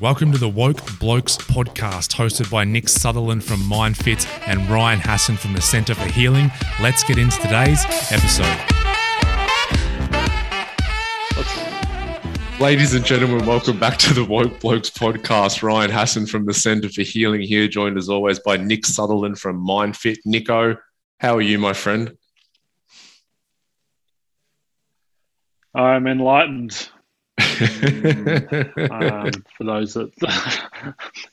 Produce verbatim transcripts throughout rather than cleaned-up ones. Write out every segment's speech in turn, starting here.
Welcome to the Woke Blokes podcast, hosted by Nick Sutherland from MindFit and Ryan Hassan from the Center for Healing. Let's get into today's episode. Ladies and gentlemen, welcome back to the Woke Blokes podcast. Ryan Hassan from the Center for Healing here, joined as always by Nick Sutherland from MindFit. Nico, how are you, my friend? I'm enlightened. um, for those that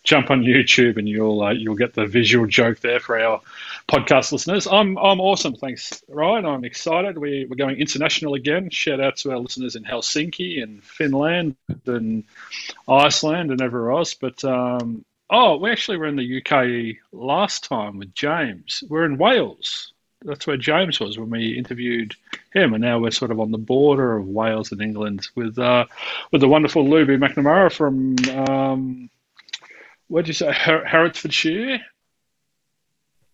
jump on YouTube, and you'll uh, you'll get the visual joke there for our podcast listeners. I'm I'm awesome, thanks, Ryan. I'm excited. We we're going international again. Shout out to our listeners in Helsinki and Finland and Iceland and everywhere else. But um, oh, we actually were in the U K last time with James. We're in Wales. That's where James was when we interviewed him, and now we're sort of on the border of Wales and England with uh, with the wonderful Luby McNamara from um, what did you say, Her- Herefordshire?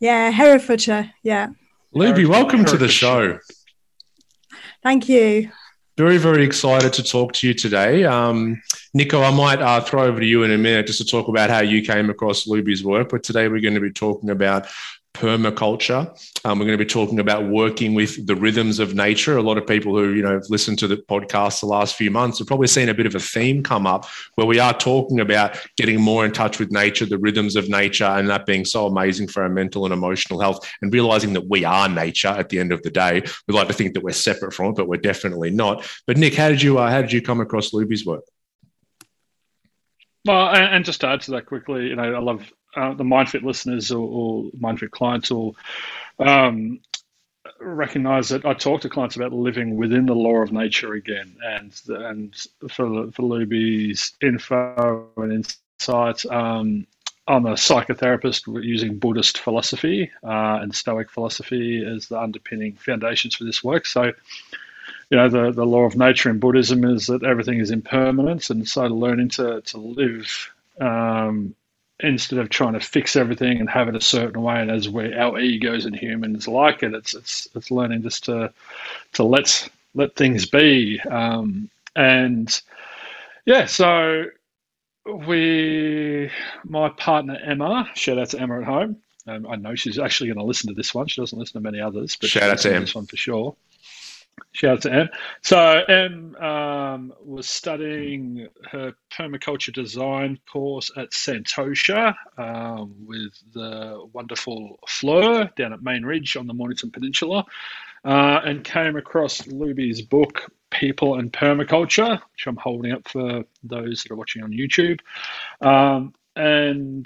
Yeah, Herefordshire. Yeah. Luby, welcome to the show. Thank you. Very, very excited to talk to you today. Um, Nico, I might uh, throw over to you in a minute just to talk about how you came across Luby's work, but today we're going to be talking about permaculture. Um, we're going to be talking about working with the rhythms of nature. A lot of people who, you know, have listened to the podcast the last few months have probably seen a bit of a theme come up where we are talking about getting more in touch with nature, the rhythms of nature, and that being so amazing for our mental and emotional health, and realizing that we are nature at the end of the day. We like to think that we're separate from it, but we're definitely not. But Nick, how did you, uh, how did you come across Luby's work? Well, and, and just to add to that quickly, you know, I love Uh, the MindFit listeners or, or MindFit clients will um, recognise that I talk to clients about living within the law of nature again, and and for for Luby's info and insights, um, I'm a psychotherapist using Buddhist philosophy uh, and Stoic philosophy as the underpinning foundations for this work. So, you know, the, the law of nature in Buddhism is that everything is impermanent, and so learning to to live Um, instead of trying to fix everything and have it a certain way, and as we, our egos and humans like it, it's it's it's learning just to to let let things be. Um, and yeah, so we, my partner Emma, shout out to Emma at home. Um, I know she's actually going to listen to this one. She doesn't listen to many others, but shout out to Em. This one for sure. Shout out to Em. So Em um, was studying her permaculture design course at Santosha um, with the wonderful Fleur down at Main Ridge on the Mornington Peninsula, uh, and came across Luby's book, People and Permaculture, which I'm holding up for those that are watching on YouTube. Um, and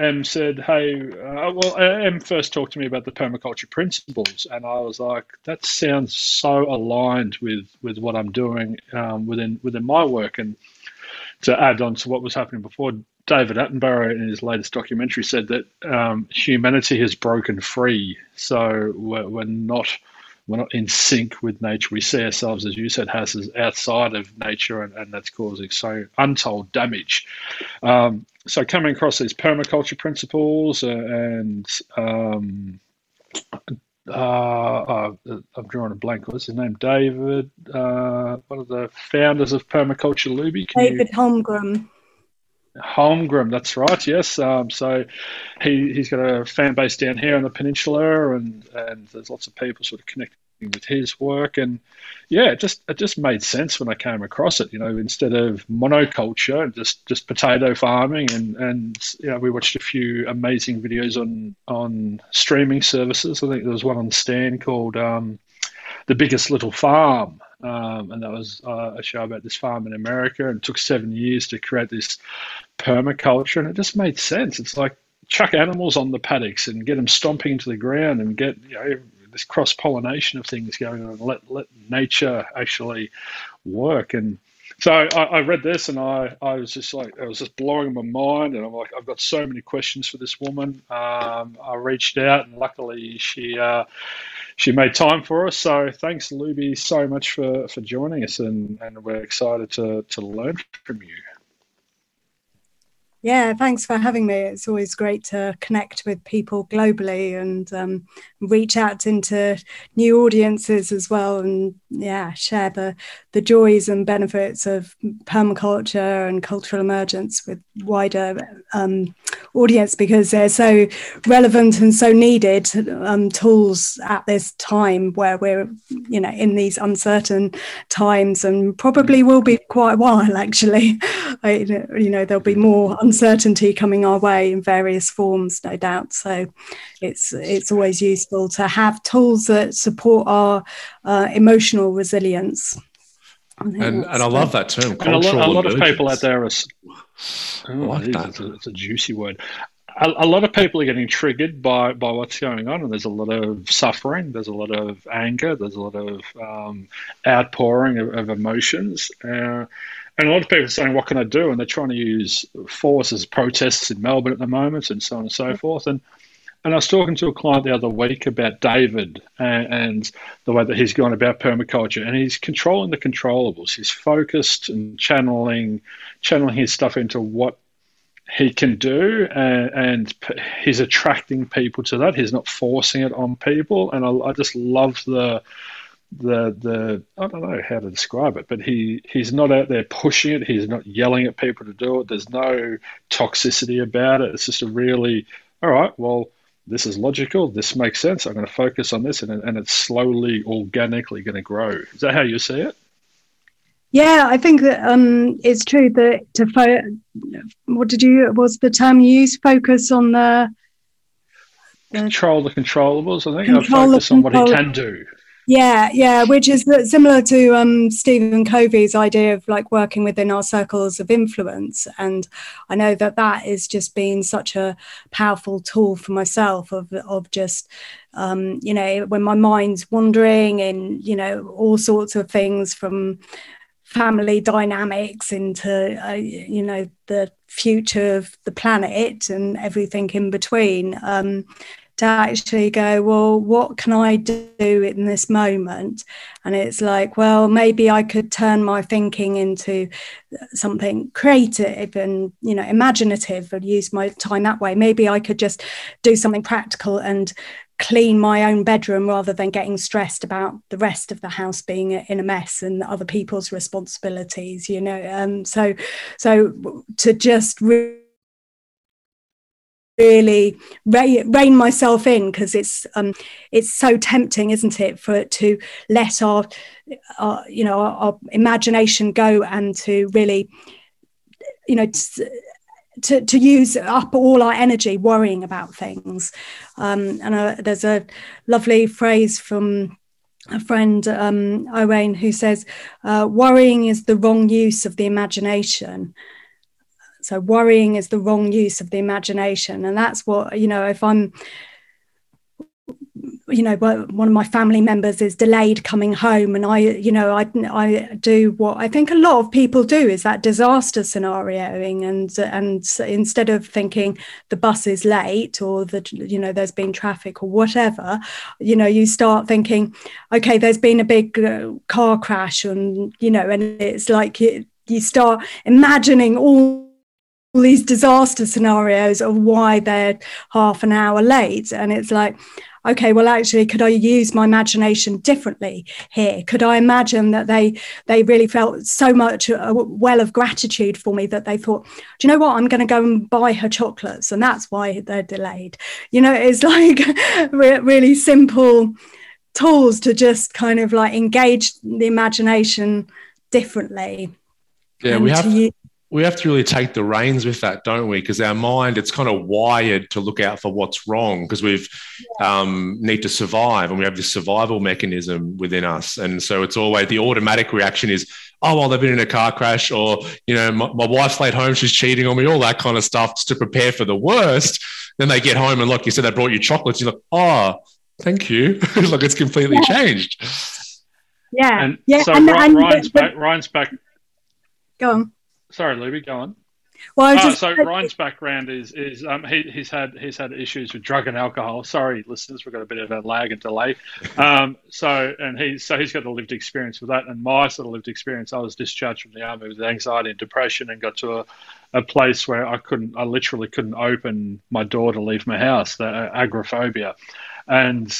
Em said, hey, uh, well, Em first talked to me about the permaculture principles, and I was like, that sounds so aligned with, with what I'm doing um, within within my work. And to add on to what was happening before, David Attenborough in his latest documentary said that um, humanity has broken free, so we're, we're not we're not in sync with nature. We see ourselves, as you said, Hass, as outside of nature, and, and that's causing so untold damage. Um, So coming across these permaculture principles uh, and um, uh, uh, I'm drawing a blank. What's his name? David, uh, one of the founders of permaculture, Luby. Can David you... Holmgren. Holmgren, that's right, yes. Um, so he, he's got a fan base down here on the peninsula, and, and there's lots of people sort of connected with his work, and yeah, it just it just made sense when I came across it. You know, instead of monoculture, just just potato farming, and and you know, we watched a few amazing videos on on streaming services. I think there was one on Stan called um, "The Biggest Little Farm," um, and that was uh, a show about this farm in America, and it took seven years to create this permaculture, and it just made sense. It's like chuck animals on the paddocks and get them stomping into the ground, and get you know. This cross-pollination of things going on, let let nature actually work. And so I, I read this, and I, I was just like, it was just blowing my mind, and I'm like, I've got so many questions for this woman. Um, I reached out, and luckily she uh, she made time for us. So thanks, Luby, so much for, for joining us, and, and we're excited to to learn from you. Yeah, thanks for having me. It's always great to connect with people globally and um, reach out into new audiences as well, and yeah, share the, the joys and benefits of permaculture and cultural emergence with wider um, audience, because they're so relevant and so needed um, tools at this time where we're, you know, in these uncertain times, and probably will be quite a while actually. I, you know, there'll be more uncertainty coming our way in various forms, no doubt. So it's it's always useful to have tools that support our uh, emotional resilience. And, and I love that term. And a lot, a lot of people out there are. Oh, like it is, that. It's, a, it's a juicy word. A, a lot of people are getting triggered by, by what's going on, and there's a lot of suffering, there's a lot of anger, there's a lot of um, outpouring of, of emotions. Uh, and a lot of people are saying, what can I do? And they're trying to use force as protests in Melbourne at the moment, and so on and so forth. And and I was talking to a client the other week about David and, and the way that he's gone about permaculture, and he's controlling the controllables. He's focused and channeling channeling his stuff into what he can do, and, and he's attracting people to that. He's not forcing it on people, and I, I just love the the the I don't know how to describe it, but he he's not out there pushing it. He's not yelling at people to do it. There's no toxicity about it. It's just a really, all right, well, this is logical, this makes sense, I'm going to focus on this, and, and it's slowly, organically going to grow. Is that how you see it? Yeah, I think that um, it's true that to fo- what did you was the term you used? Focus on the, the control the controllables. I think I focus on what he can do. Yeah, yeah, which is similar to um, Stephen Covey's idea of like working within our circles of influence. And I know that that has just been such a powerful tool for myself of of just. Um, you know, when my mind's wandering in, you know, all sorts of things from family dynamics into, uh, you know, the future of the planet and everything in between, um, to actually go, well, what can I do in this moment? And it's like, well, maybe I could turn my thinking into something creative and, you know, imaginative and use my time that way. Maybe I could just do something practical and clean my own bedroom rather than getting stressed about the rest of the house being in a mess and other people's responsibilities, you know. Um, so, so to just re- really rein, rein myself in, because it's um, it's so tempting, isn't it, for it to let our, our you know, our, our imagination go, and to really, you know. T- To, to use up all our energy worrying about things. Um, and uh, there's a lovely phrase from a friend, um, Irene, who says, uh, worrying is the wrong use of the imagination. So worrying is the wrong use of the imagination. And that's what, you know, if I'm, you know, one of my family members is delayed coming home, and I, you know, I, I do what I think a lot of people do, is that disaster scenarioing, and and instead of thinking the bus is late or that, you know, there's been traffic or whatever, you know, you start thinking, okay, there's been a big uh, car crash, and, you know, and it's like you, you start imagining all all these disaster scenarios of why they're half an hour late. And it's like, okay, well, actually, could I use my imagination differently here? Could I imagine that they they really felt so much a well of gratitude for me that they thought, do you know what, I'm going to go and buy her chocolates, and that's why they're delayed. You know, it's like really simple tools to just kind of like engage the imagination differently. Yeah, we have to use- We have to really take the reins with that, don't we? Because our mind, it's kind of wired to look out for what's wrong, because we've yeah. um, need to survive, and we have this survival mechanism within us. And so it's always the automatic reaction is, oh, well, they've been in a car crash, or, you know, my, my wife's late home, she's cheating on me, all that kind of stuff, just to prepare for the worst. Then they get home and, look, you said they brought you chocolates. You're like, oh, thank you. Look, it's completely yeah. changed. Yeah. And yeah. So and, Ryan's, and, but, back, Ryan's back. Go on. Sorry, Luby, go on. Well, oh, just, so Ryan's background is is um, he, he's had he's had issues with drug and alcohol. Sorry, listeners, we've got a bit of a lag and delay. Um, so and he's so he's got a lived experience with that. And my sort of lived experience, I was discharged from the army with anxiety and depression, and got to a, a place where I couldn't, I literally couldn't open my door to leave my house. The uh, agoraphobia, and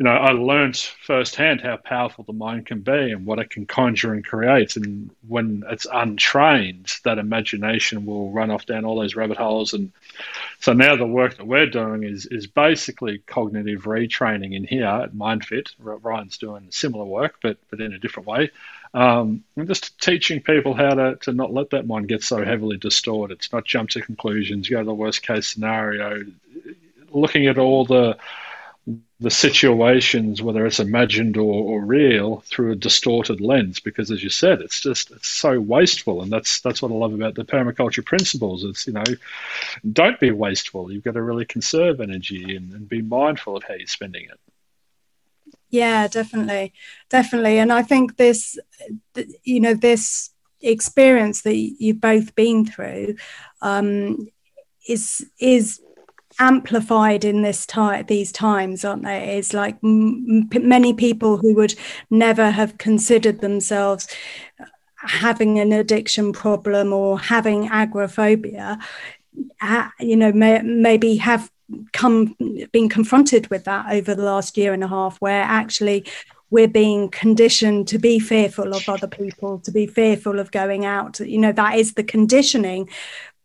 you know, I learned firsthand how powerful the mind can be and what it can conjure and create. And when it's untrained, that imagination will run off down all those rabbit holes. And so now the work that we're doing is is basically cognitive retraining in here at MindFit. Ryan's doing similar work, but but in a different way. Um, and just teaching people how to, to not let that mind get so heavily distorted. It's not jump to conclusions, go to the worst case scenario, looking at all the the situations, whether it's imagined or, or real, through a distorted lens, because as you said, it's just it's so wasteful. And that's that's what I love about the permaculture principles. It's, you know, don't be wasteful. You've got to really conserve energy and, and be mindful of how you're spending it. Yeah, definitely. Definitely. And I think this, you know, this experience that you've both been through um, is is amplified in this time, these times, aren't they? It's like m- many people who would never have considered themselves having an addiction problem or having agoraphobia, uh, you know, may- maybe have come been confronted with that over the last year and a half, where actually we're being conditioned to be fearful of other people, to be fearful of going out. You know, that is the conditioning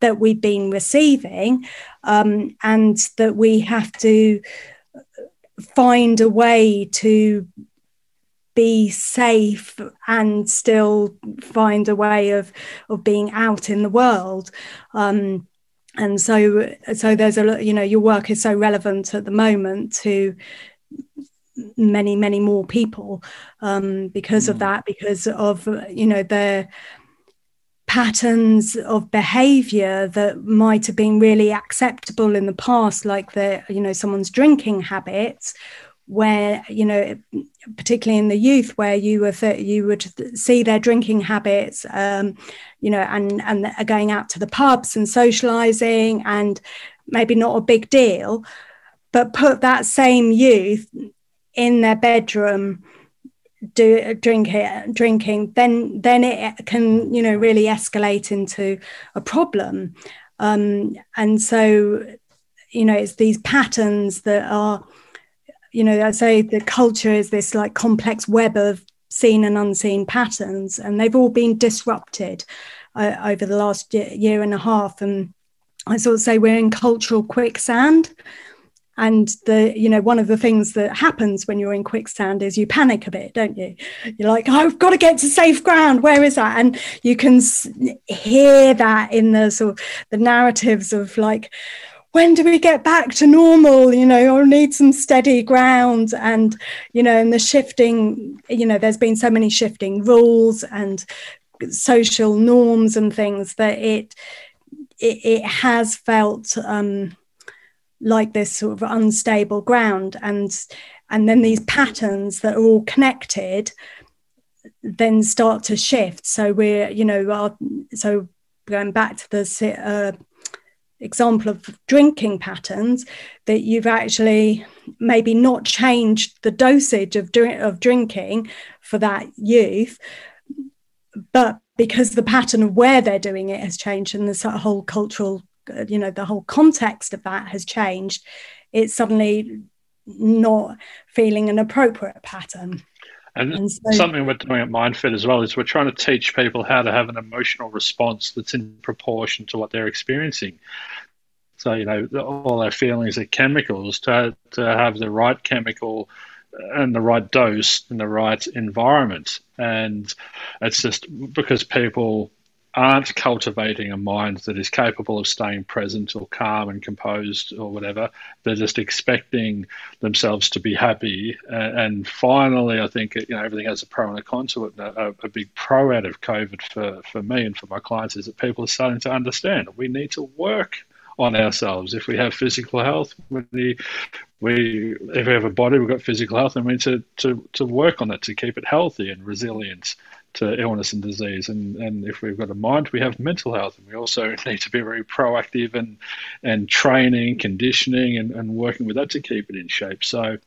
that we've been receiving, um, and that we have to find a way to be safe and still find a way of of being out in the world. Um, and so, so there's a you know your work is so relevant at the moment to many, many more people um, because mm. of that, because of you know the patterns of behavior that might have been really acceptable in the past, like the you know someone's drinking habits, where you know particularly in the youth, where you were th- you would th- see their drinking habits, um, you know, and and going out to the pubs and socializing, and maybe not a big deal, but put that same youth in their bedroom do drink it drinking then then it can you know really escalate into a problem, um and so you know it's these patterns that are you know I say the culture is this like complex web of seen and unseen patterns, and they've all been disrupted uh, over the last year, year and a half. And I sort of say we're in cultural quicksand. And the, you know, one of the things that happens when you're in quicksand is you panic a bit, don't you? You're like, oh, I've got to get to safe ground. Where is that? And you can hear that in the sort of the narratives of like, when do we get back to normal? You know, I need some steady ground. And, you know, and the shifting, you know, there's been so many shifting rules and social norms and things that it it, it has felt um like this sort of unstable ground, and and then these patterns that are all connected then start to shift. So we're you know our, so going back to the uh, example of drinking patterns, that you've actually maybe not changed the dosage of drink, of drinking for that youth, but because the pattern of where they're doing it has changed, and this whole cultural you know the whole context of that has changed, it's suddenly not feeling an appropriate pattern. And, and so, something we're doing at MindFit as well is we're trying to teach people how to have an emotional response that's in proportion to what they're experiencing. So you know all our feelings are chemicals, to, to have the right chemical and the right dose in the right environment. And it's just because people aren't cultivating a mind that is capable of staying present or calm and composed or whatever. They're just expecting themselves to be happy. Uh, and finally, I think, you know, everything has a pro and a con to it. A, a big pro out of COVID for, for me and for my clients is that people are starting to understand we need to work on ourselves. If we have physical health, we, we if we have a body, we've got physical health, and we need to, to, to work on that to keep it healthy and resilient. to illness and disease. And, and if we've got a mind, we have mental health. And we also need to be very proactive and, and training, conditioning, and, and working with that to keep it in shape. So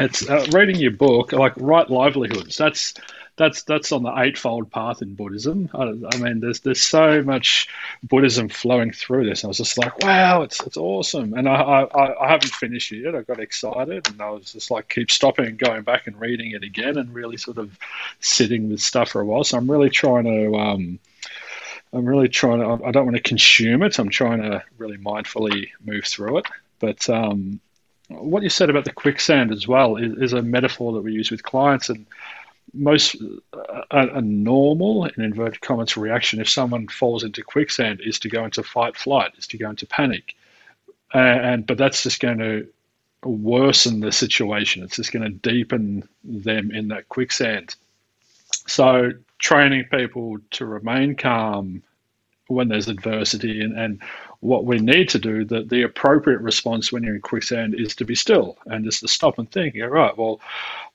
it's uh, reading your book, like Right Livelihoods. That's That's that's on the eightfold path in Buddhism. I, I mean, there's there's so much Buddhism flowing through this. I was just like, wow, it's it's awesome. And I, I, I haven't finished it yet. I got excited, and I was just like, keep stopping and going back and reading it again, and really sort of sitting with stuff for a while. So I'm really trying to, um, I'm really trying to. I don't want to consume it. I'm trying to really mindfully move through it. But um, what you said about the quicksand as well is, is a metaphor that we use with clients, and most uh, a normal, in inverted commas, reaction if someone falls into quicksand is to go into fight flight, is to go into panic, and, and but that's just going to worsen the situation. It's just going to deepen them in that quicksand. So training people to remain calm when there's adversity, and, and what we need to do, the, the appropriate response when you're in quicksand is to be still and just to stop and think, all right, well,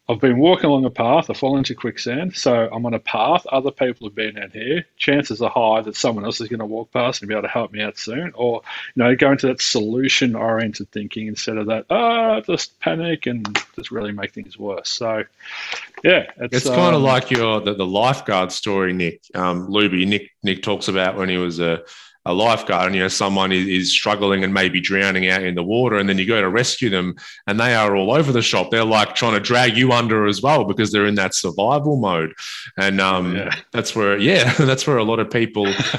I've been walking along a path, I fall into quicksand, so I'm on a path, other people have been out here, chances are high that someone else is going to walk past and be able to help me out soon. Or, you know, go into that solution-oriented thinking instead of that, ah, oh, just panic and just really make things worse. So, yeah. It's, it's kind um, of like your the, the lifeguard story, Nick. Um, Luby, Nick Nick talks about when he was a, a lifeguard, and, you know, someone is, is struggling and maybe drowning out in the water, and then you go to rescue them and they are all over the shop. They're like trying to drag you under as well because they're in that survival mode. And um, yeah. that's where, yeah, that's where a lot of people have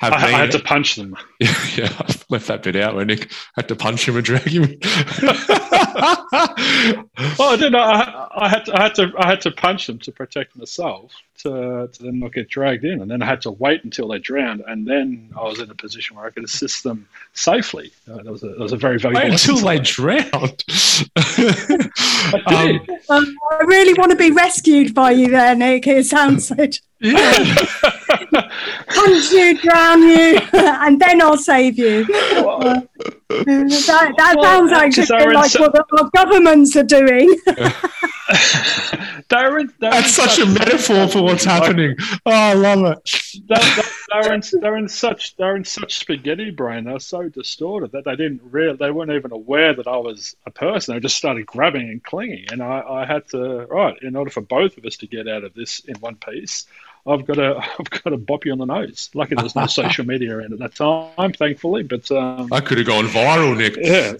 I, been. I had to punch them. Yeah, yeah, I left that bit out where Nick had to punch him and drag him. Well, I didn't know. I, I, had to, I, had to, I had to punch them to protect myself, to, to then not get dragged in. And then I had to wait until they drowned. And then I was in a position where I could assist them safely. Uh, that, was a, that was a very valuable wait until they drowned. I, um, um, I really want to be rescued by you there, Nick. It sounds so... Yeah. Punch you, drown you, and then I'll save you. Well, that that well, sounds actually like so- what the, our governments are doing. They're in, they're That's such, such a metaphor for what's happening. Like, oh, I love it. They're, they're, in, they're in such they're in such spaghetti brain. They're so distorted that they didn't real they weren't even aware that I was a person. They just started grabbing and clinging, and I, I had to right in order for both of us to get out of this in one piece. I've got to, I've got to bop you on the nose. Lucky there's no social media around at that time, thankfully. But um, I could have gone viral, Nick. Yeah.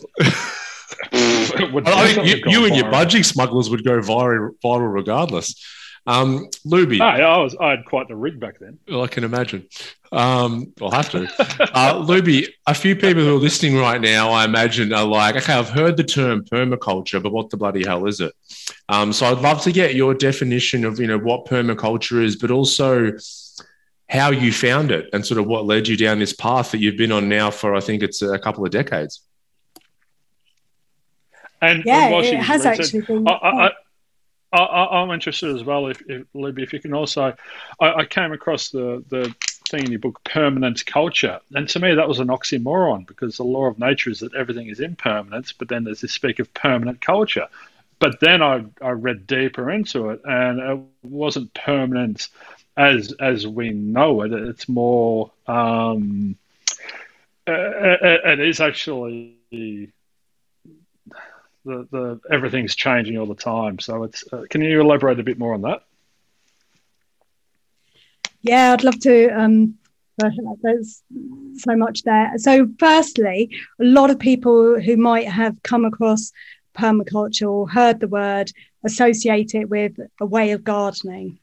I think you, you and your budgie smugglers would go viral, viral regardless. Um, Luby, oh, yeah, I was I had quite the rig back then. Well, I can imagine. Um, I'll have to. uh, Luby, a few people who are listening right now, I imagine, are like, okay, I've heard the term permaculture, but what the bloody hell is it? Um, so I'd love to get your definition of, you know, what permaculture is, but also how you found it and sort of what led you down this path that you've been on now for, I think it's a couple of decades. And yeah, and it has reason, actually been. I, I, I, I, I'm interested as well, if, if Luby, if you can also. I, I came across the, the thing in your book, Permanent Culture. And to me, that was an oxymoron because the law of nature is that everything is impermanent, but then there's this speak of permanent culture. But then I, I read deeper into it, and it wasn't permanent as as we know it. It's more. Um, it, it is actually. The, the everything's changing all the time. So it's. Uh, can you elaborate a bit more on that? Yeah, I'd love to. Um, there's so much there. So firstly, a lot of people who might have come across permaculture or heard the word associate it with a way of gardening.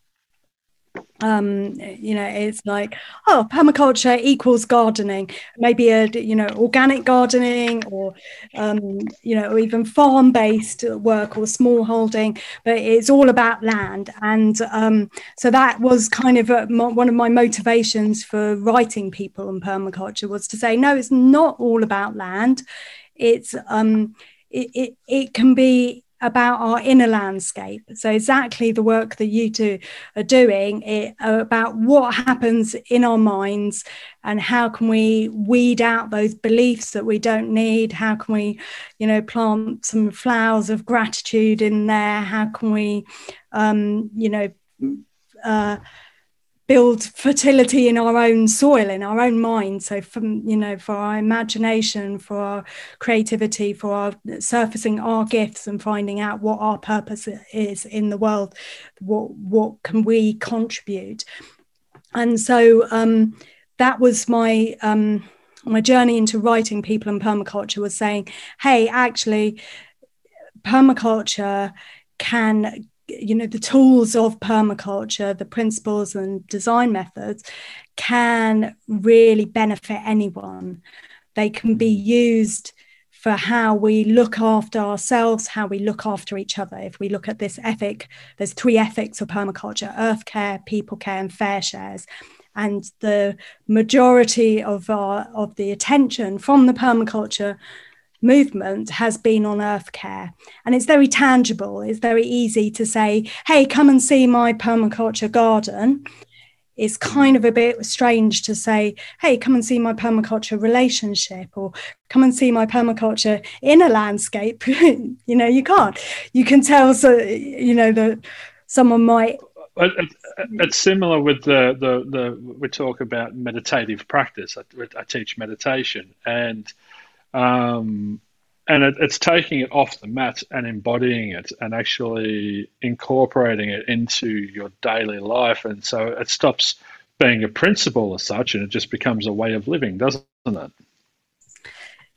Um, you know, it's like, oh, permaculture equals gardening, maybe a, you know, organic gardening or, um, you know, or even farm-based work or smallholding, but it's all about land. And um, so that was kind of a, my, one of my motivations for writing People on Permaculture was to say, no, it's not all about land. It's, um, it, it, it can be about our inner landscape. So exactly the work that you two are doing, it, about what happens in our minds and how can we weed out those beliefs that we don't need? How can we, you know, plant some flowers of gratitude in there? How can we, um, you know, uh, build fertility in our own soil, in our own mind. So from, you know, for our imagination, for our creativity, for our surfacing our gifts and finding out what our purpose is in the world, what what can we contribute. And so um, that was my um, my journey into writing People and Permaculture, was saying, hey, actually, permaculture can, you know, the tools of permaculture, the principles and design methods can really benefit anyone. They can be used for how we look after ourselves, how we look after each other. If we look at this ethic, there's three ethics of permaculture: earth care, people care, and fair shares. And the majority of our of the attention from the permaculture movement has been on earth care, and it's very tangible. It's very easy to say, hey, come and see my permaculture garden. It's kind of a bit strange to say, hey, come and see my permaculture relationship, or come and see my permaculture inner landscape. You know, you can't you can tell, so you know, that someone might. It's similar with the the, the we talk about meditative practice. I, I teach meditation, and Um, and it, it's taking it off the mat and embodying it and actually incorporating it into your daily life. And so it stops being a principle as such, and it just becomes a way of living, doesn't it?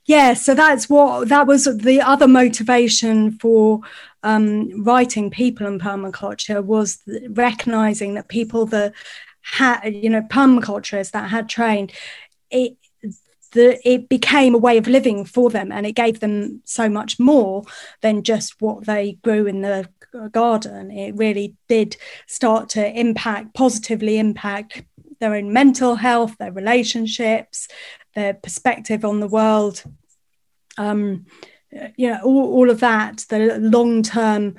Yeah, so that's what that was the other motivation for um, writing People and Permaculture, was recognizing that people that had, you know, permaculturists that had trained it, The, it became a way of living for them, and it gave them so much more than just what they grew in the garden. It really did start to impact, positively impact their own mental health, their relationships, their perspective on the world. Um, you know, all, all of that, the long-term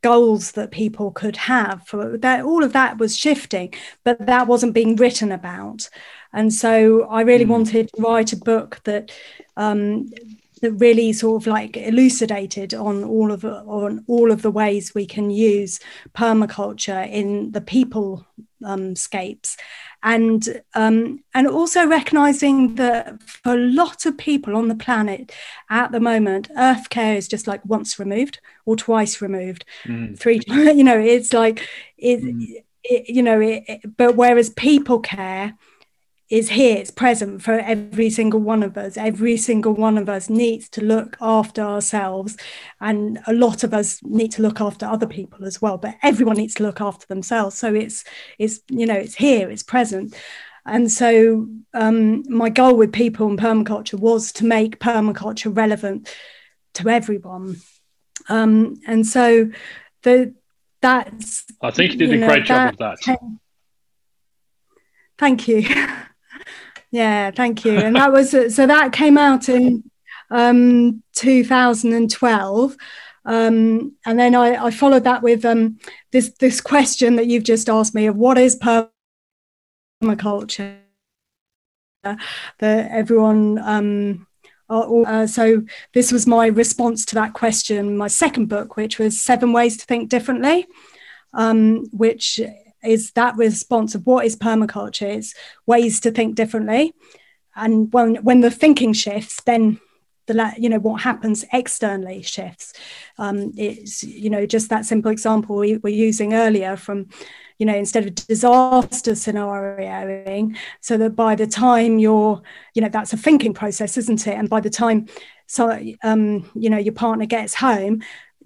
goals that people could have, for that, all of that was shifting, but that wasn't being written about. And so I really mm. wanted to write a book that um, that really sort of like elucidated on all of on all of the ways we can use permaculture in the people um, scapes, and um, and also recognising that for a lot of people on the planet at the moment, earth care is just like once removed or twice removed, mm. three. You know, it's like it. Mm. it you know, it, it, but whereas people care is here, it's present for every single one of us. Every single one of us needs to look after ourselves, and a lot of us need to look after other people as well, but everyone needs to look after themselves. So it's, it's you know, it's here, it's present. And so um, my goal with People and Permaculture was to make permaculture relevant to everyone. Um, and so the that's... I think you did you know, a great that, job of that. Thank you. Yeah, thank you. And that was, so that came out in um, two thousand twelve. Um, and then I, I followed that with um, this this question that you've just asked me of what is permaculture, that everyone, um, are, uh, so this was my response to that question, my second book, which was Seven Ways to Think Differently, um, which is that response of what is permaculture. It's ways to think differently, and when when the thinking shifts, then the you know what happens externally shifts. Um, it's you know just that simple example we were using earlier from you know instead of disaster scenarioing, so that by the time you're you know that's a thinking process, isn't it? And by the time so um, you know your partner gets home,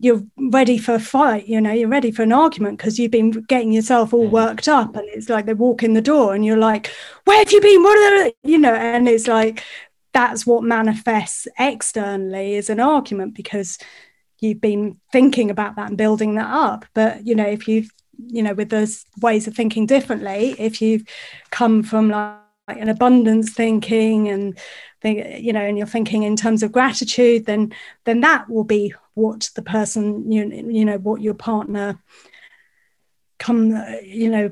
you're ready for a fight, you know, you're ready for an argument because you've been getting yourself all worked up, and it's like they walk in the door and you're like, where have you been? What are the, you know, and it's like, that's what manifests externally is an argument because you've been thinking about that and building that up. But, you know, if you've, you know, with those ways of thinking differently, if you've come from like an abundance thinking and think, you know, and you're thinking in terms of gratitude, then, then that will be what the person, you, you know, what your partner come, you know,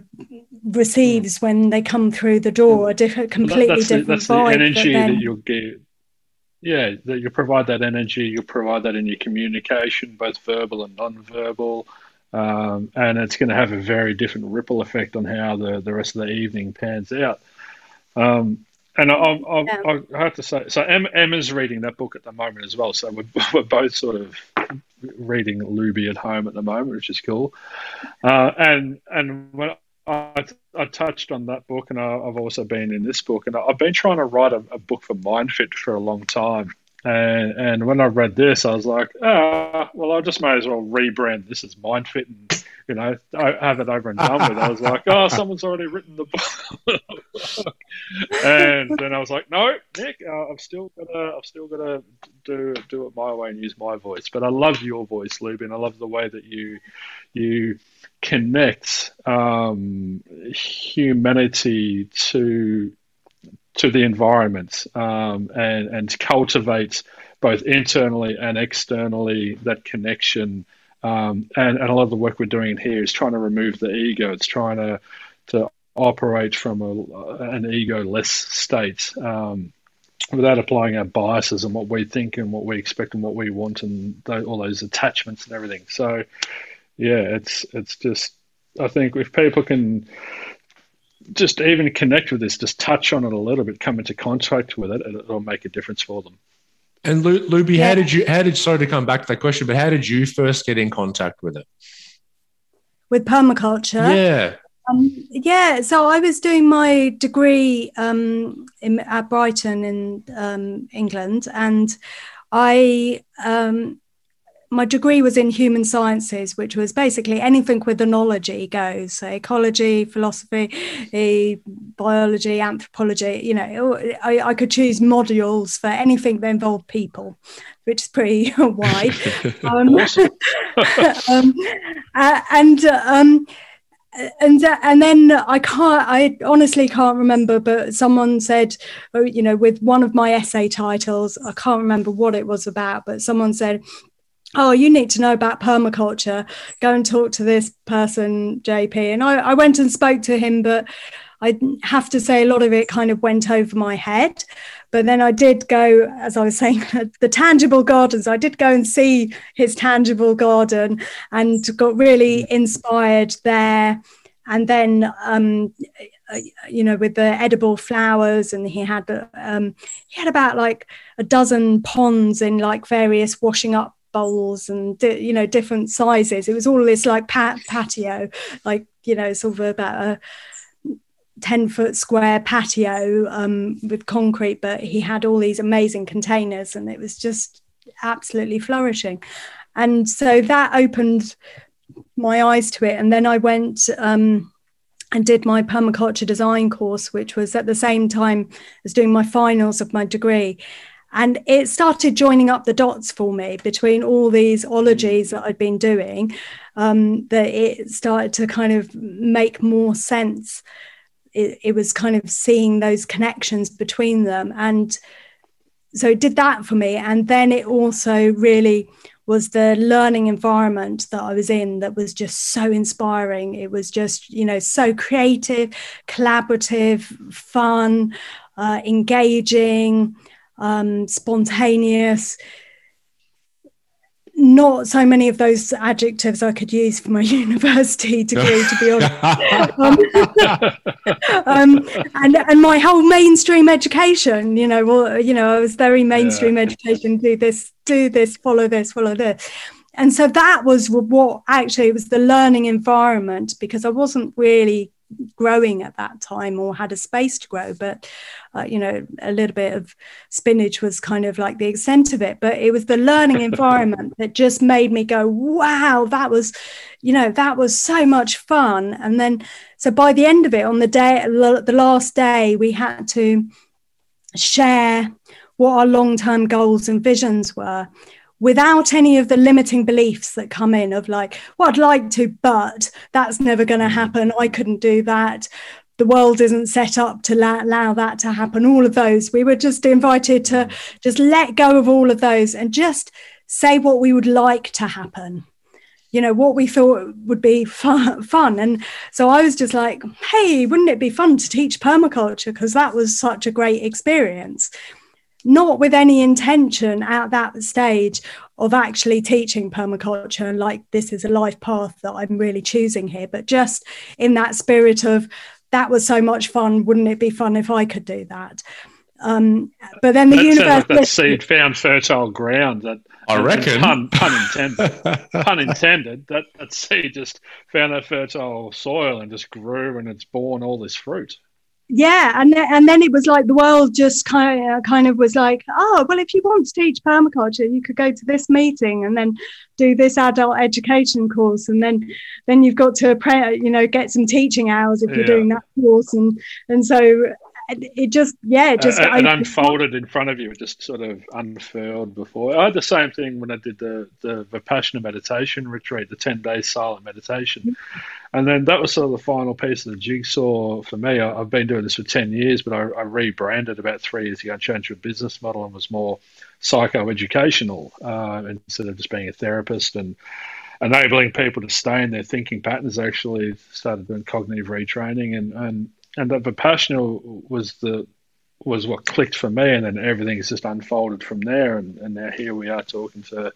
receives when they come through the door, a different, completely that's different the, that's vibe. The energy that, that you'll give. Yeah, that you provide that energy, you provide that in your communication, both verbal and non-verbal. Um, and it's going to have a very different ripple effect on how the, the rest of the evening pans out. Um, and I, I, I, I have to say, so Emma, Emma's reading that book at the moment as well. So we're, we're both sort of reading Luby at home at the moment, which is cool. Uh, and and when I, I touched on that book, and I, I've also been in this book, and I've been trying to write a, a book for MindFit for a long time. And, and when I read this, I was like, oh, well, I just may as well rebrand this as MindFit and, you know, have it over and done with. I was like, oh, someone's already written the book. And then I was like, no, Nick, uh, I've still got to, I've still got to do do it my way and use my voice. But I love your voice, Luby, and I love the way that you you connect um, humanity to. to the environment um, and, and cultivates both internally and externally that connection. Um, and, and a lot of the work we're doing here is trying to remove the ego. It's trying to to operate from a, an ego-less state um, without applying our biases and what we think and what we expect and what we want and th- all those attachments and everything. So, yeah, it's it's just, I think if people can just even connect with this, just touch on it a little bit, come into contact with it, and it'll make a difference for them. And Lu- Luby, yeah. how did you, how did, sorry to come back to that question, but how did you first get in contact with it? With permaculture? Yeah. Um, yeah, so I was doing my degree um, in, at Brighton in um, England, and I... Um, my degree was in human sciences, which was basically anything with anology goes, so ecology, philosophy, biology, anthropology. You know, I, I could choose modules for anything that involved people, which is pretty wide. um, um, uh, and um, and uh, and then I can't, I honestly can't remember, but someone said, you know, with one of my essay titles, I can't remember what it was about, but someone said, oh, you need to know about permaculture. Go and talk to this person, J P. And I, I went and spoke to him, but I have to say a lot of it kind of went over my head. But then I did go, as I was saying, the tangible gardens. I did go and see his tangible garden and got really inspired there. And then, um, you know, with the edible flowers, and he had um, he had about like a dozen ponds in like various washing up bowls and, you know, different sizes. It was all this like pat- patio, like, you know, sort of about a ten foot square patio um, with concrete, but he had all these amazing containers and it was just absolutely flourishing. And so that opened my eyes to it. And then I went um, and did my permaculture design course, which was at the same time as doing my finals of my degree. And it started joining up the dots for me between all these ologies that I'd been doing, um, that it started to kind of make more sense. It, it was kind of seeing those connections between them. And so it did that for me. And then it also really was the learning environment that I was in that was just so inspiring. It was just, you know, so creative, collaborative, fun, uh, engaging, Um, spontaneous, not so many of those adjectives I could use for my university degree, to be honest. um, um, and, and my whole mainstream education, you know, well, you know, I was very mainstream yeah. education, do this, do this, follow this, follow this. And so that was what actually, it was the learning environment, because I wasn't really growing at that time or had a space to grow, but uh, you know, a little bit of spinach was kind of like the extent of it, but it was the learning environment that just made me go, wow, that was, you know, that was so much fun. And then so by the end of it, on the day, the last day, we had to share what our long-term goals and visions were, without any of the limiting beliefs that come in of like, well, I'd like to, but that's never going to happen. I couldn't do that. The world isn't set up to la- allow that to happen. All of those, we were just invited to just let go of all of those and just say what we would like to happen. You know, what we thought would be fun, fun. And so I was just like, hey, wouldn't it be fun to teach permaculture? Because that was such a great experience. not with any intention at that stage of actually teaching permaculture and like this is a life path that I'm really choosing here, but just in that spirit of that was so much fun, wouldn't it be fun if I could do that? Um, but then the that universe like that seed found fertile ground. That I reckon pun, pun intended. pun intended. That, that seed just found a fertile soil and just grew, and it's borne all this fruit. Yeah, and then, and then it was like the world just kind of, kind of was like, oh, well, if you want to teach permaculture, you could go to this meeting and then do this adult education course, and then then you've got to pray, you know, get some teaching hours if yeah. you're doing that course, and and so. It just, yeah, it just uh, it unfolded in front of you. It just sort of unfurled before. I had the same thing when I did the, the Vipassana meditation retreat, the ten-day silent meditation. And then that was sort of the final piece of the jigsaw for me. I, I've been doing this for ten years, but I, I rebranded about three years ago, changed my business model and was more psychoeducational uh, instead of just being a therapist and enabling people to stay in their thinking patterns. I actually started doing cognitive retraining and, and And that Vipassana was the was what clicked for me, and then everything has just unfolded from there. And, and now here we are talking to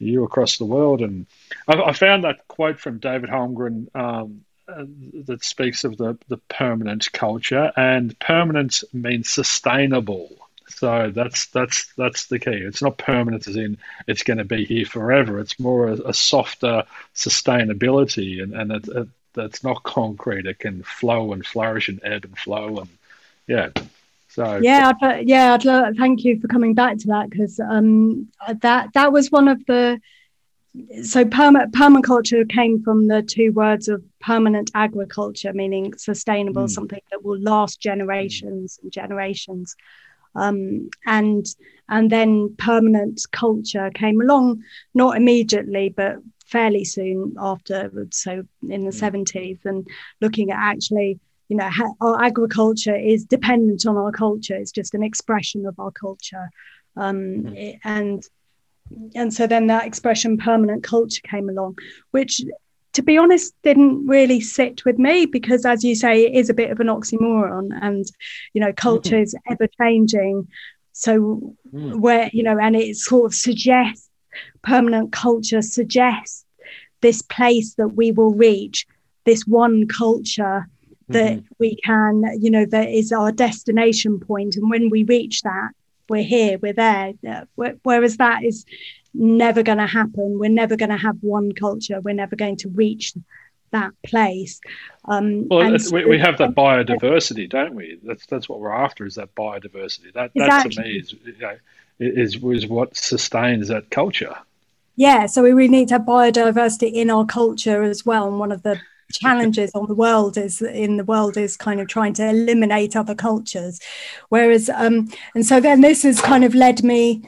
you across the world. And I, I found that quote from David Holmgren um, uh, that speaks of the, the permanent culture, and permanent means sustainable. So that's that's that's the key. It's not permanent as in it's going to be here forever. It's more a, a softer sustainability, and and it, it, that's not concrete. It can flow and flourish and ebb and flow, and yeah so yeah but yeah I'd love, thank you for coming back to that, because um that that was one of the so perma, permaculture came from the two words of permanent agriculture, meaning sustainable, mm. something that will last generations mm. and generations, um and and then permanent culture came along, not immediately but fairly soon afterwards, so in the seventies, and looking at actually, you know, how our agriculture is dependent on our culture. It's just an expression of our culture, um, it, and and so then that expression permanent culture came along, which, to be honest, didn't really sit with me, because, as you say, it is a bit of an oxymoron, and you know, culture is ever changing. So mm. where you know, and it sort of suggests permanent culture suggests. This place that we will reach, this one culture that mm-hmm. we can, you know, that is our destination point. And when we reach that, we're here, we're there. Whereas that is never going to happen. We're never going to have one culture. We're never going to reach that place. Um, well, so, we, we have that biodiversity, don't we? That's that's what we're after, is that biodiversity. That, exactly. that to me is, you know, is is what sustains that culture. Yeah, so we really need to have biodiversity in our culture as well. And one of the challenges on the world is in the world is kind of trying to eliminate other cultures. Whereas, um, and so then this has kind of led me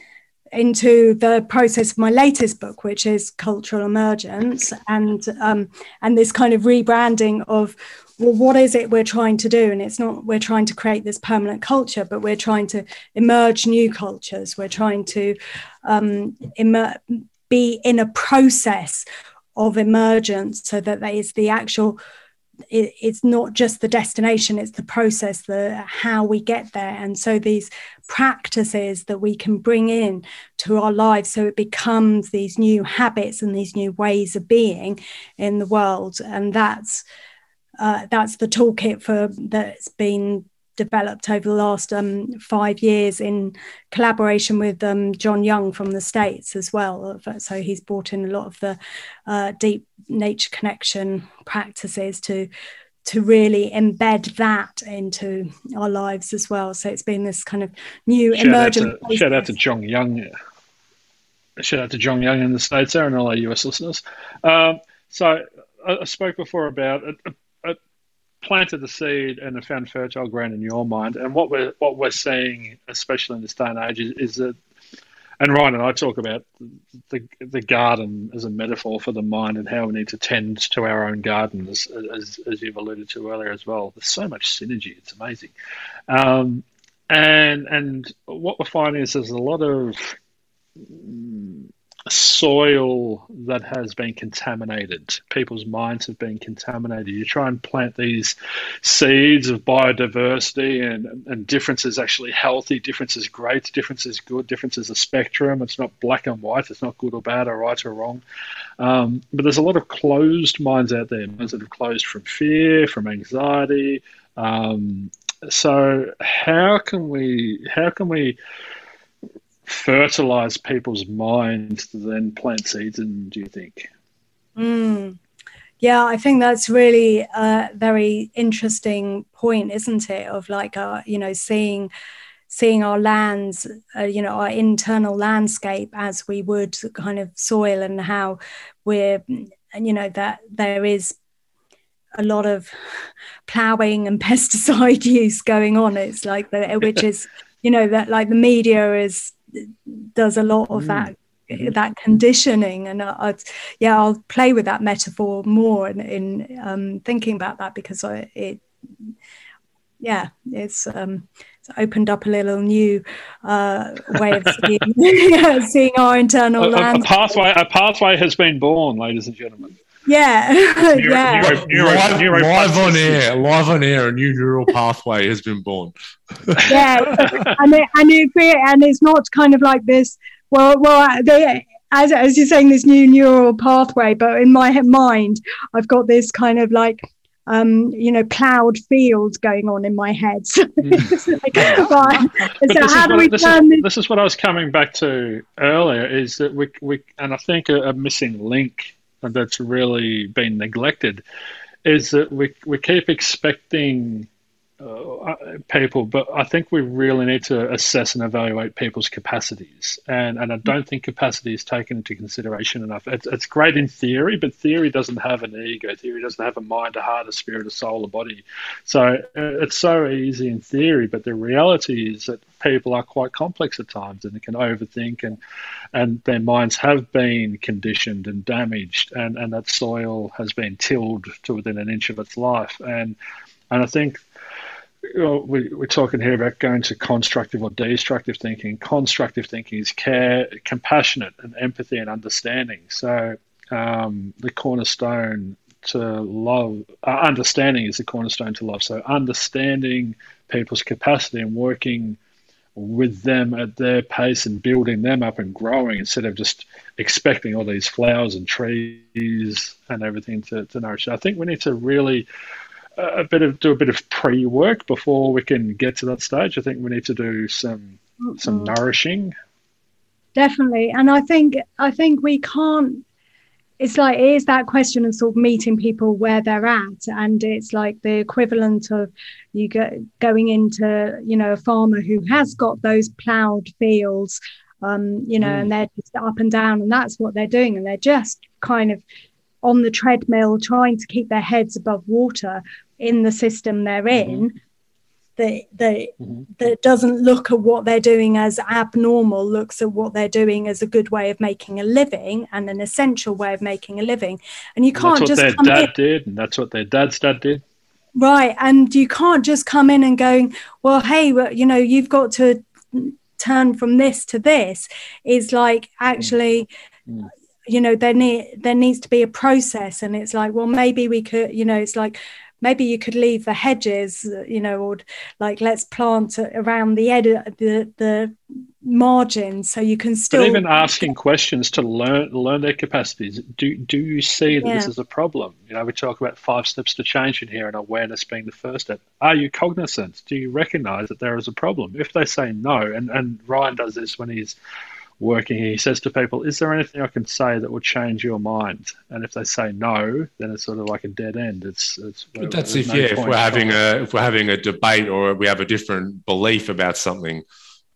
into the process of my latest book, which is Cultural Emergence, and um, and this kind of rebranding of, well, what is it we're trying to do? And it's not we're trying to create this permanent culture, but we're trying to emerge new cultures. We're trying to um, emerge. be in a process of emergence, so that there is the actual, it, it's not just the destination, it's the process, the how we get there. And so these practices that we can bring in to our lives, so it becomes these new habits and these new ways of being in the world. And that's uh, that's the toolkit for that's been developed over the last um, five years in collaboration with um, John Young from the States as well. So he's brought in a lot of the uh, deep nature connection practices to to really embed that into our lives as well. So it's been this kind of new shout emergent... Out to, shout out to John Young. Shout out to John Young in the States there and all our U S listeners. Um, so I, I spoke before about... Uh, planted the seed and have found fertile ground in your mind. And what we're what we're seeing, especially in this day and age, is, is that, and Ryan and I talk about the the garden as a metaphor for the mind and how we need to tend to our own garden, as as, as you've alluded to earlier as well. There's so much synergy, it's amazing. Um, and and what we're finding is there's a lot of soil that has been contaminated. People's minds have been contaminated. You try and plant these seeds of biodiversity and, and difference is actually healthy, difference is great, difference is good, difference is a spectrum. It's not black and white. It's not good or bad or right or wrong. Um, but there's a lot of closed minds out there, minds that have closed from fear, from anxiety. Um, so how can we, how can we, fertilize people's minds to then plant seeds in, do you think? Mm. Yeah, I think that's really a very interesting point, isn't it? Of like, our, you know, seeing seeing our lands, uh, you know, our internal landscape as we would kind of soil, and how we're, you know, that there is a lot of ploughing and pesticide use going on. It's like, the, which is, you know, that like the media is, does a lot of that mm. that conditioning, and I, I, yeah I'll play with that metaphor more in, in um, thinking about that, because I, it yeah it's, um, it's opened up a little new uh, way of seeing, yeah, seeing our internal a, land. A pathway, a pathway has been born, ladies and gentlemen. Yeah, neuro, yeah. Neuro, neuro, live, neuro live on air, live on air, a new neural pathway has been born. Yeah, and it, and, it, and it's not kind of like this. Well, well, they, as as you're saying, this new neural pathway. But in my mind, I've got this kind of like, um, you know, ploughed fields going on in my head. So, mm. like, right. so how do we what, turn this? Is, this is what I was coming back to earlier. Is that we we and I think a, a missing link that's really been neglected is that we we keep expecting uh, people, but I think we really need to assess and evaluate people's capacities, and and I don't think capacity is taken into consideration enough. It's, it's great in theory, but theory doesn't have an ego. Theory doesn't have a mind, a heart, a spirit, a soul, a body. So it's so easy in theory, but the reality is that people are quite complex at times, and they can overthink, and and their minds have been conditioned and damaged, and, and that soil has been tilled to within an inch of its life. And and I think, you know, we, we're talking here about going to constructive or destructive thinking. Constructive thinking is care, compassionate, and empathy and understanding. So um, the cornerstone to love, uh, understanding is the cornerstone to love. So understanding people's capacity and working with them at their pace and building them up and growing, instead of just expecting all these flowers and trees and everything to, to nourish. I think we need to really a bit of do a bit of pre-work before we can get to that stage. I think we need to do some mm-hmm. some nourishing. Definitely, and I think I think we can't. It's like it is that question of sort of meeting people where they're at, and it's like the equivalent of you go, going into, you know, a farmer who has got those ploughed fields, um, you know, mm. and they're just up and down, and that's what they're doing, and they're just kind of on the treadmill trying to keep their heads above water in the system they're in. Mm-hmm. That that mm-hmm. that doesn't look at what they're doing as abnormal, looks at what they're doing as a good way of making a living and an essential way of making a living. And you and can't just come in. That's what their dad did, and that's what their dad's dad did. Right, and you can't just come in and going, well, hey, well, you know, you've got to turn from this to this. It's like actually. Mm. You know, there need there needs to be a process, and it's like, well, maybe we could, you know, it's like, maybe you could leave the hedges, you know, or like let's plant around the edge, the the margin, so you can still. But even asking questions to learn learn their capacities. Do do you see that yeah. this is a problem? You know, we talk about five steps to change in here, and awareness being the first step. Are you cognizant? Do you recognise that there is a problem? If they say no, and and Ryan does this when he's working, he says to people, is there anything I can say that will change your mind? And if they say no, then it's sort of like a dead end. It's, it's but that's if, no yeah, if we're having a if we're having a debate, or we have a different belief about something.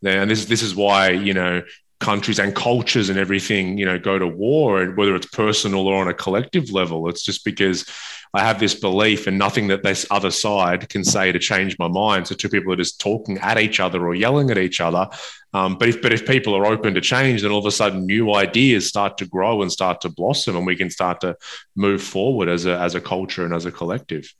And this this is why, you know, countries and cultures and everything, you know, go to war, and whether it's personal or on a collective level, it's just because I have this belief, and nothing that this other side can say to change my mind. So two people are just talking at each other or yelling at each other. Um, but if but if people are open to change, then all of a sudden new ideas start to grow and start to blossom, and we can start to move forward as a as a culture and as a collective.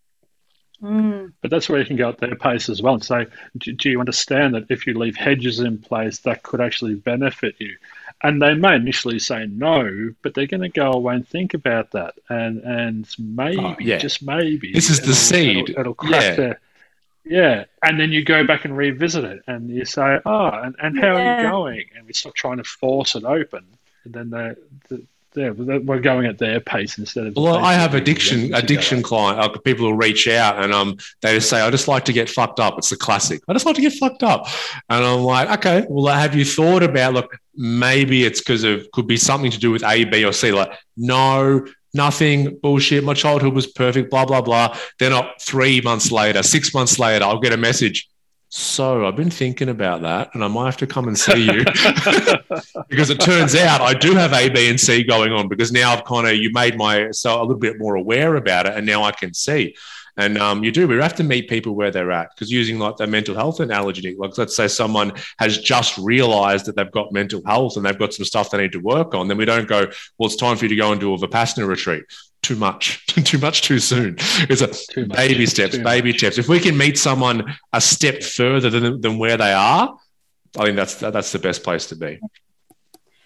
Mm. But that's where you can go at their pace as well and say, do, do you understand that if you leave hedges in place, that could actually benefit you? And they may initially say no, but they're going to go away and think about that. And and maybe, oh, yeah. just maybe. This is the seed. It'll, it'll crack yeah. their... Yeah. And then you go back and revisit it and you say, oh, and, and how yeah. are you going? And we stop trying to force it open. And then they, they, they're, we're going at their pace instead of... Well, I have addiction addiction clients, people who reach out and um they just say, I just like to get fucked up. It's the classic. I just like to get fucked up. And I'm like, okay, well, have you thought about, look, maybe it's because of could be something to do with A, B, or C. Like, no... Nothing, bullshit, my childhood was perfect, blah, blah, blah. Then uh, three months later, six months later, I'll get a message. So I've been thinking about that and I might have to come and see you because it turns out I do have A, B, and C going on because now I've kind of, you made myself a little bit more aware about it and now I can see. And um, you do, we have to meet people where they're at because using like the mental health analogy, like let's say someone has just realized that they've got mental health and they've got some stuff they need to work on. Then we don't go, well, it's time for you to go and do a Vipassana retreat. Too much, too much, too soon. It's a much, baby steps, baby much. steps. If we can meet someone a step further than, than where they are, I think that's, that's the best place to be.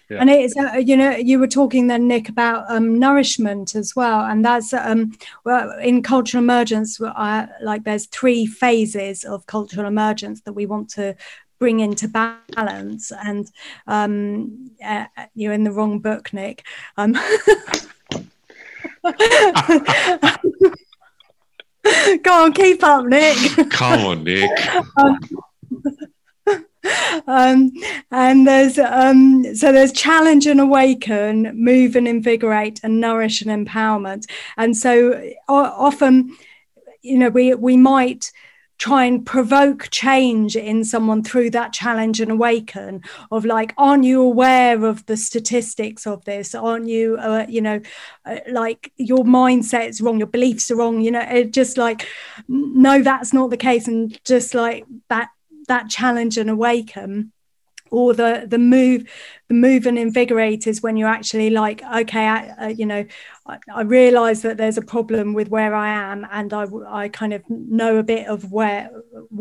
Yeah. And it's, uh, you know, you were talking then, Nick, about um, nourishment as well. And that's, um, well, in cultural emergence, uh, like there's three phases of cultural emergence that we want to bring into balance. And um, uh, you're in the wrong book, Nick. Um, Go on, keep up, Nick. Come on, Nick. um, Um, and there's um, so there's challenge and awaken, move and invigorate, and nourish and empowerment. And so often, you know, we we might try and provoke change in someone through that challenge and awaken of like, aren't you aware of the statistics of this? Aren't you, uh, you know, uh, like your mindset's wrong, your beliefs are wrong. You know, it just like, no, that's not the case, and just like that. that challenge and awaken, or the the move the move and invigorate is when you're actually like, okay, I, uh, you know, I, I realize that there's a problem with where I am, and I, I kind of know a bit of where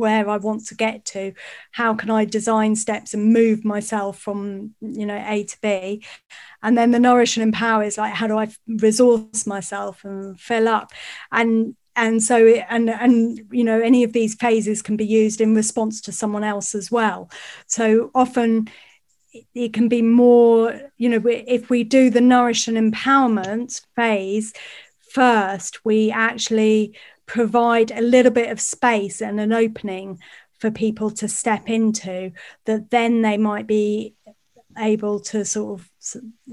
where I want to get to. How can I design steps and move myself from, you know, A to B? And then the nourish and empower is like, how do I resource myself and fill up? And And so, it, and, and, you know, any of these phases can be used in response to someone else as well. So often it can be more, you know, if we do the nourish and empowerment phase first, we actually provide a little bit of space and an opening for people to step into that. Then they might be able to sort of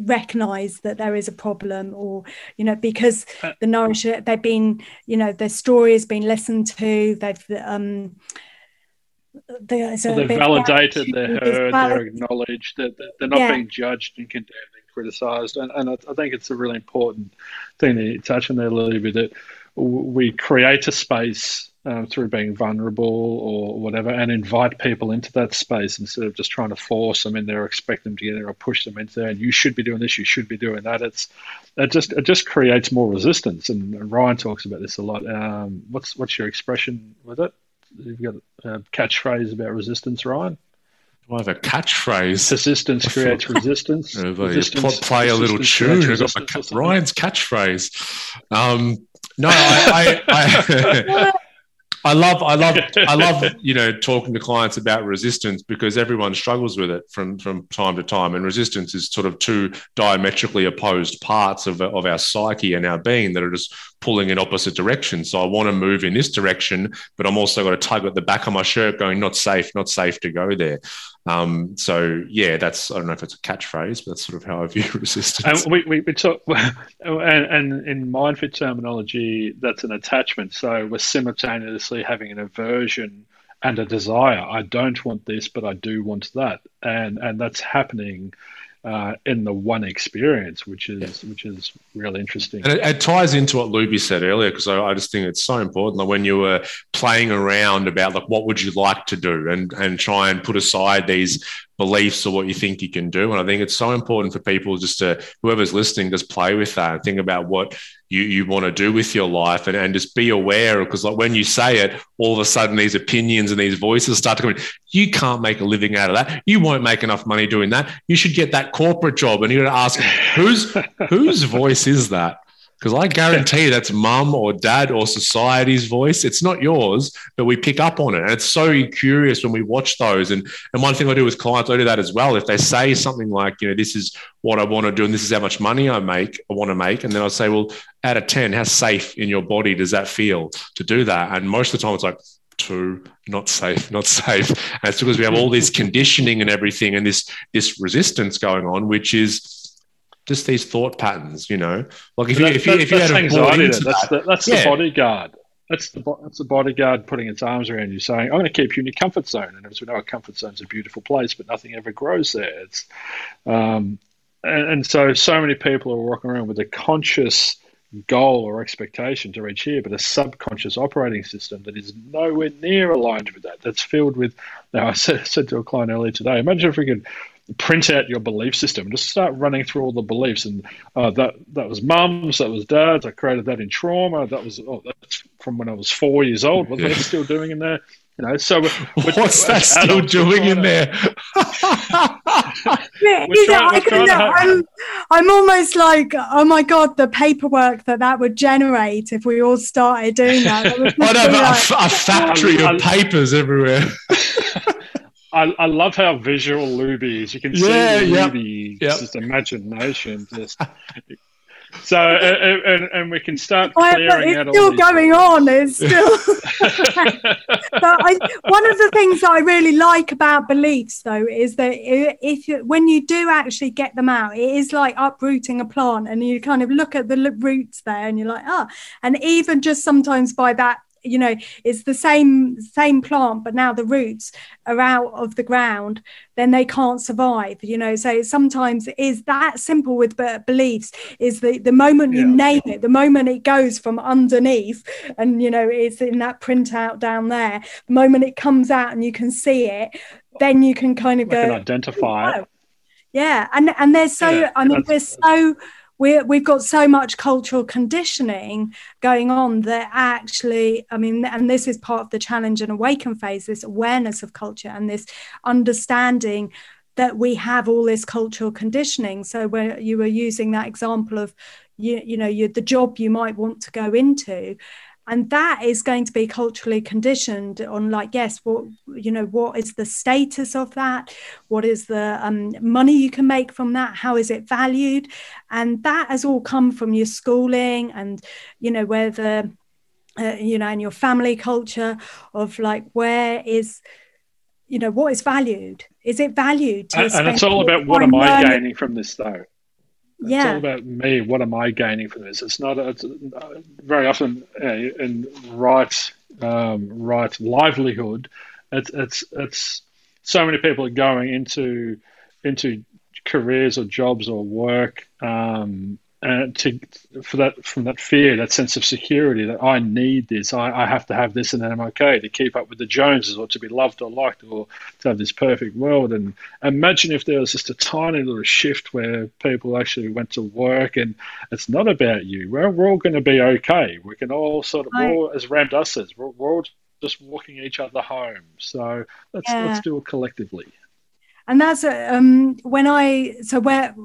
recognize that there is a problem, or, you know, because the nourisher, they've been, you know, their story has been listened to, they've um they, so well, they're validated, they're heard, valid- they're acknowledged, that they're, they're not yeah. being judged and condemned and criticized. And, and I think it's a really important thing that you touch on there, Luby, that we create a space Um, through being vulnerable or whatever, and invite people into that space instead of just trying to force them in there, or expect them to get there, or push them into there. And you should be doing this, you should be doing that. It's it just it just creates more resistance. And Ryan talks about this a lot. Um, what's what's your expression with it? You've got a catchphrase about resistance, Ryan? Do I have a catchphrase? Persistence creates resistance. Yeah, resistance play a little tune. I've got my ca- Ryan's catchphrase. Um, no, I. I, I I love, I love, I love, you know, talking to clients about resistance because everyone struggles with it from, from time to time. And resistance is sort of two diametrically opposed parts of, of our psyche and our being that are just pulling in opposite directions. So I want to move in this direction, but I'm also got a tug at the back of my shirt going, not safe, not safe to go there. Um, so yeah, that's, I don't know if it's a catchphrase, but that's sort of how I view resistance. And we, we, we talk, and, and in MindFit terminology, that's an attachment. So we're simultaneously having an aversion and a desire. I don't want this, but I do want that. And, and that's happening Uh, in the one experience, which is yeah. which is really interesting. And it, it ties into what Luby said earlier, because I, I just think it's so important. Like when you were playing around about like what would you like to do, and and try and put aside these beliefs or what you think you can do. And I think it's so important for people just to, whoever's listening, just play with that and think about what you you want to do with your life, and, and just be aware, because like when you say it, all of a sudden these opinions and these voices start to come in. You can't make a living out of that. You won't make enough money doing that. You should get that corporate job. And you're going to ask, whose whose voice is that? Because I guarantee that's mum or dad or society's voice. It's not yours, but we pick up on it. And it's so curious when we watch those. And, and one thing I do with clients, I do that as well. If they say something like, you know, this is what I want to do and this is how much money I make, I want to make. And then I'll say, well, out of ten, how safe in your body does that feel to do that? And most of the time it's like, two, not safe, not safe. And it's because we have all this conditioning and everything and this, this resistance going on, which is just these thought patterns, you know. Like if you if you if you had anxiety, that's the that's the bodyguard. That's the that's the bodyguard putting its arms around you, saying, "I'm going to keep you in your comfort zone." And as we know, a comfort zone's a beautiful place, but nothing ever grows there. It's um, and, and so so many people are walking around with a conscious goal or expectation to reach here, but a subconscious operating system that is nowhere near aligned with that. That's filled with. Now, I said, said to a client earlier today, imagine if we could print out your belief system and just start running through all the beliefs. And uh, that that was mum's, that was dad's. I created that in trauma. That was oh, that's from when I was four years old. What's yeah. that still doing in there? You know, so we're, we're, what's we're, that still doing in to, there? yeah, you know, I can, I'm, I'm almost like, oh my god, the paperwork that that would generate if we all started doing that. that would I know, but like, a, a factory of papers everywhere. I, I love how visual Luby is. You can yeah, see Luby, yep. just yep. imagination. Just so, and, and, and we can start clearing out. It's still all going on. It's still. But I, one of the things that I really like about beliefs, though, is that if you, when you do actually get them out, it is like uprooting a plant, and you kind of look at the roots there, and you're like, ah, oh. And even just sometimes by that. You know, it's the same same plant, but now the roots are out of the ground, then they can't survive, you know. So sometimes it is that simple with beliefs, is the, the moment you yeah. name it, the moment it goes from underneath and, you know, it's in that printout down there, the moment it comes out and you can see it, then you can kind of we go... can identify oh. it. Yeah, and, and there's so... Yeah. I mean, there's so... We're, we've got so much cultural conditioning going on that actually, I mean, and this is part of the challenge and awaken phase, this awareness of culture and this understanding that we have all this cultural conditioning. So where you were using that example of, you, you know, you, the job you might want to go into, and that is going to be culturally conditioned on like, yes, what, you know, what is the status of that? What is the um, money you can make from that? How is it valued? And that has all come from your schooling and, you know, where the, uh, you know, and your family culture of like, where is, you know, what is valued? Is it valued? To and, and it's all about what am I learning? Gaining from this though? It's yeah. all about me. What am I gaining from this? It's not it's very often uh, in right, um, right livelihood. It's it's it's so many people are going into into careers or jobs or work um, and to for that from that fear, that sense of security that I need this, I, I have to have this, and then I'm okay to keep up with the Joneses or to be loved or liked or to have this perfect world. And imagine if there was just a tiny little shift where people actually went to work and it's not about you. We're, we're all going to be okay. We can all sort of, all, as Ram Dass says, we're, we're all just walking each other home. So let's yeah. let's do it collectively. And that's um, when I so where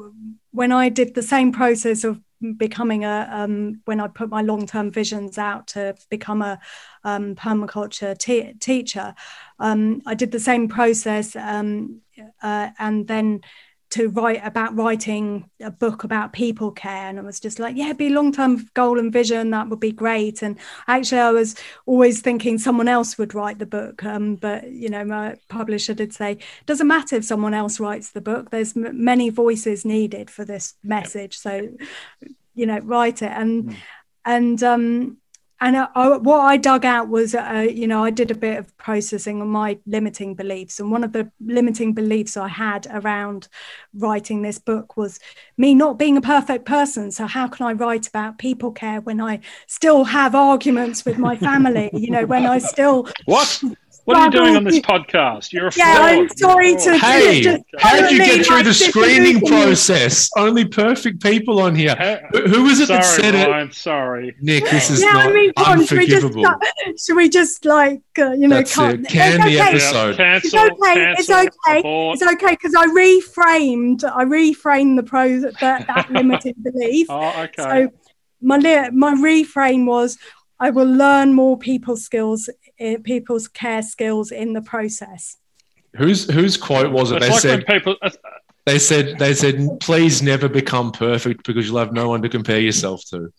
when I did the same process of becoming a um, when I put my long-term visions out to become a um, permaculture te- teacher, um, I did the same process um, uh, and then to write about writing a book about people care. And I was just like, yeah, be long-term goal and vision. That would be great. And actually I was always thinking someone else would write the book. Um, but, you know, my publisher did say, doesn't matter if someone else writes the book. There's m- many voices needed for this message. So, you know, write it. And, mm. and, um, And I, I, what I dug out was, uh, you know, I did a bit of processing on my limiting beliefs. And one of the limiting beliefs I had around writing this book was me not being a perfect person. So how can I write about people care when I still have arguments with my family? You know, when I still... What? What are you doing on this podcast? You're a fraud. Yeah, I'm sorry to... Hey, just how did you get through the screening process? Only perfect people on here. Who, who was it sorry, that said Ryan, it? I'm sorry. Nick, this is yeah, not I mean, unforgivable. Should we, just, should we just, like, uh, you know... Can okay. the episode. Yeah, cancel, it's okay, cancel, it's okay. Abort. It's okay, because I reframed, I reframed the pros, that, that limited belief. Oh, okay. So my, my reframe was, I will learn more people skills people's care skills in the process. Whose whose quote was it? It's they like said when people, uh, they said they said please never become perfect because you'll have no one to compare yourself to.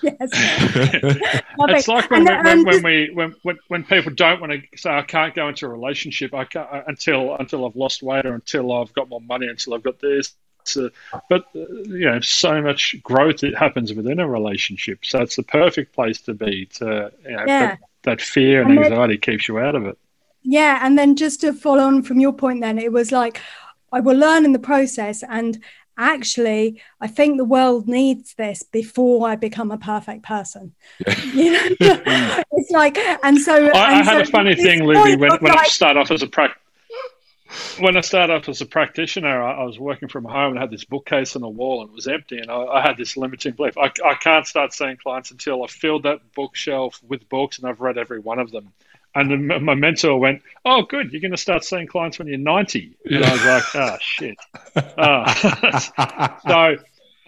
Yes. It's like when, and, we, when, when we when when when people don't want to say I can't go into a relationship I can't until until I've lost weight or until I've got more money until I've got this. Uh, but uh, you know, so much growth it happens within a relationship. So it's the perfect place to be. To you know, yeah. But, that fear and, and anxiety then, keeps you out of it. Yeah, and then just to follow on from your point then, it was like, I will learn in the process, and actually I think the world needs this before I become a perfect person. Yeah. You know? It's like, and so... I, and I had so a funny thing, Luby, when, when like, I started off as a practice. When I started off as a practitioner, I, I was working from home and I had this bookcase on the wall and it was empty, and I, I had this limiting belief. I, I can't start seeing clients until I've filled that bookshelf with books and I've read every one of them. And the, my mentor went, oh, good, you're going to start seeing clients when you're ninety. And I was like, oh, shit. Oh. So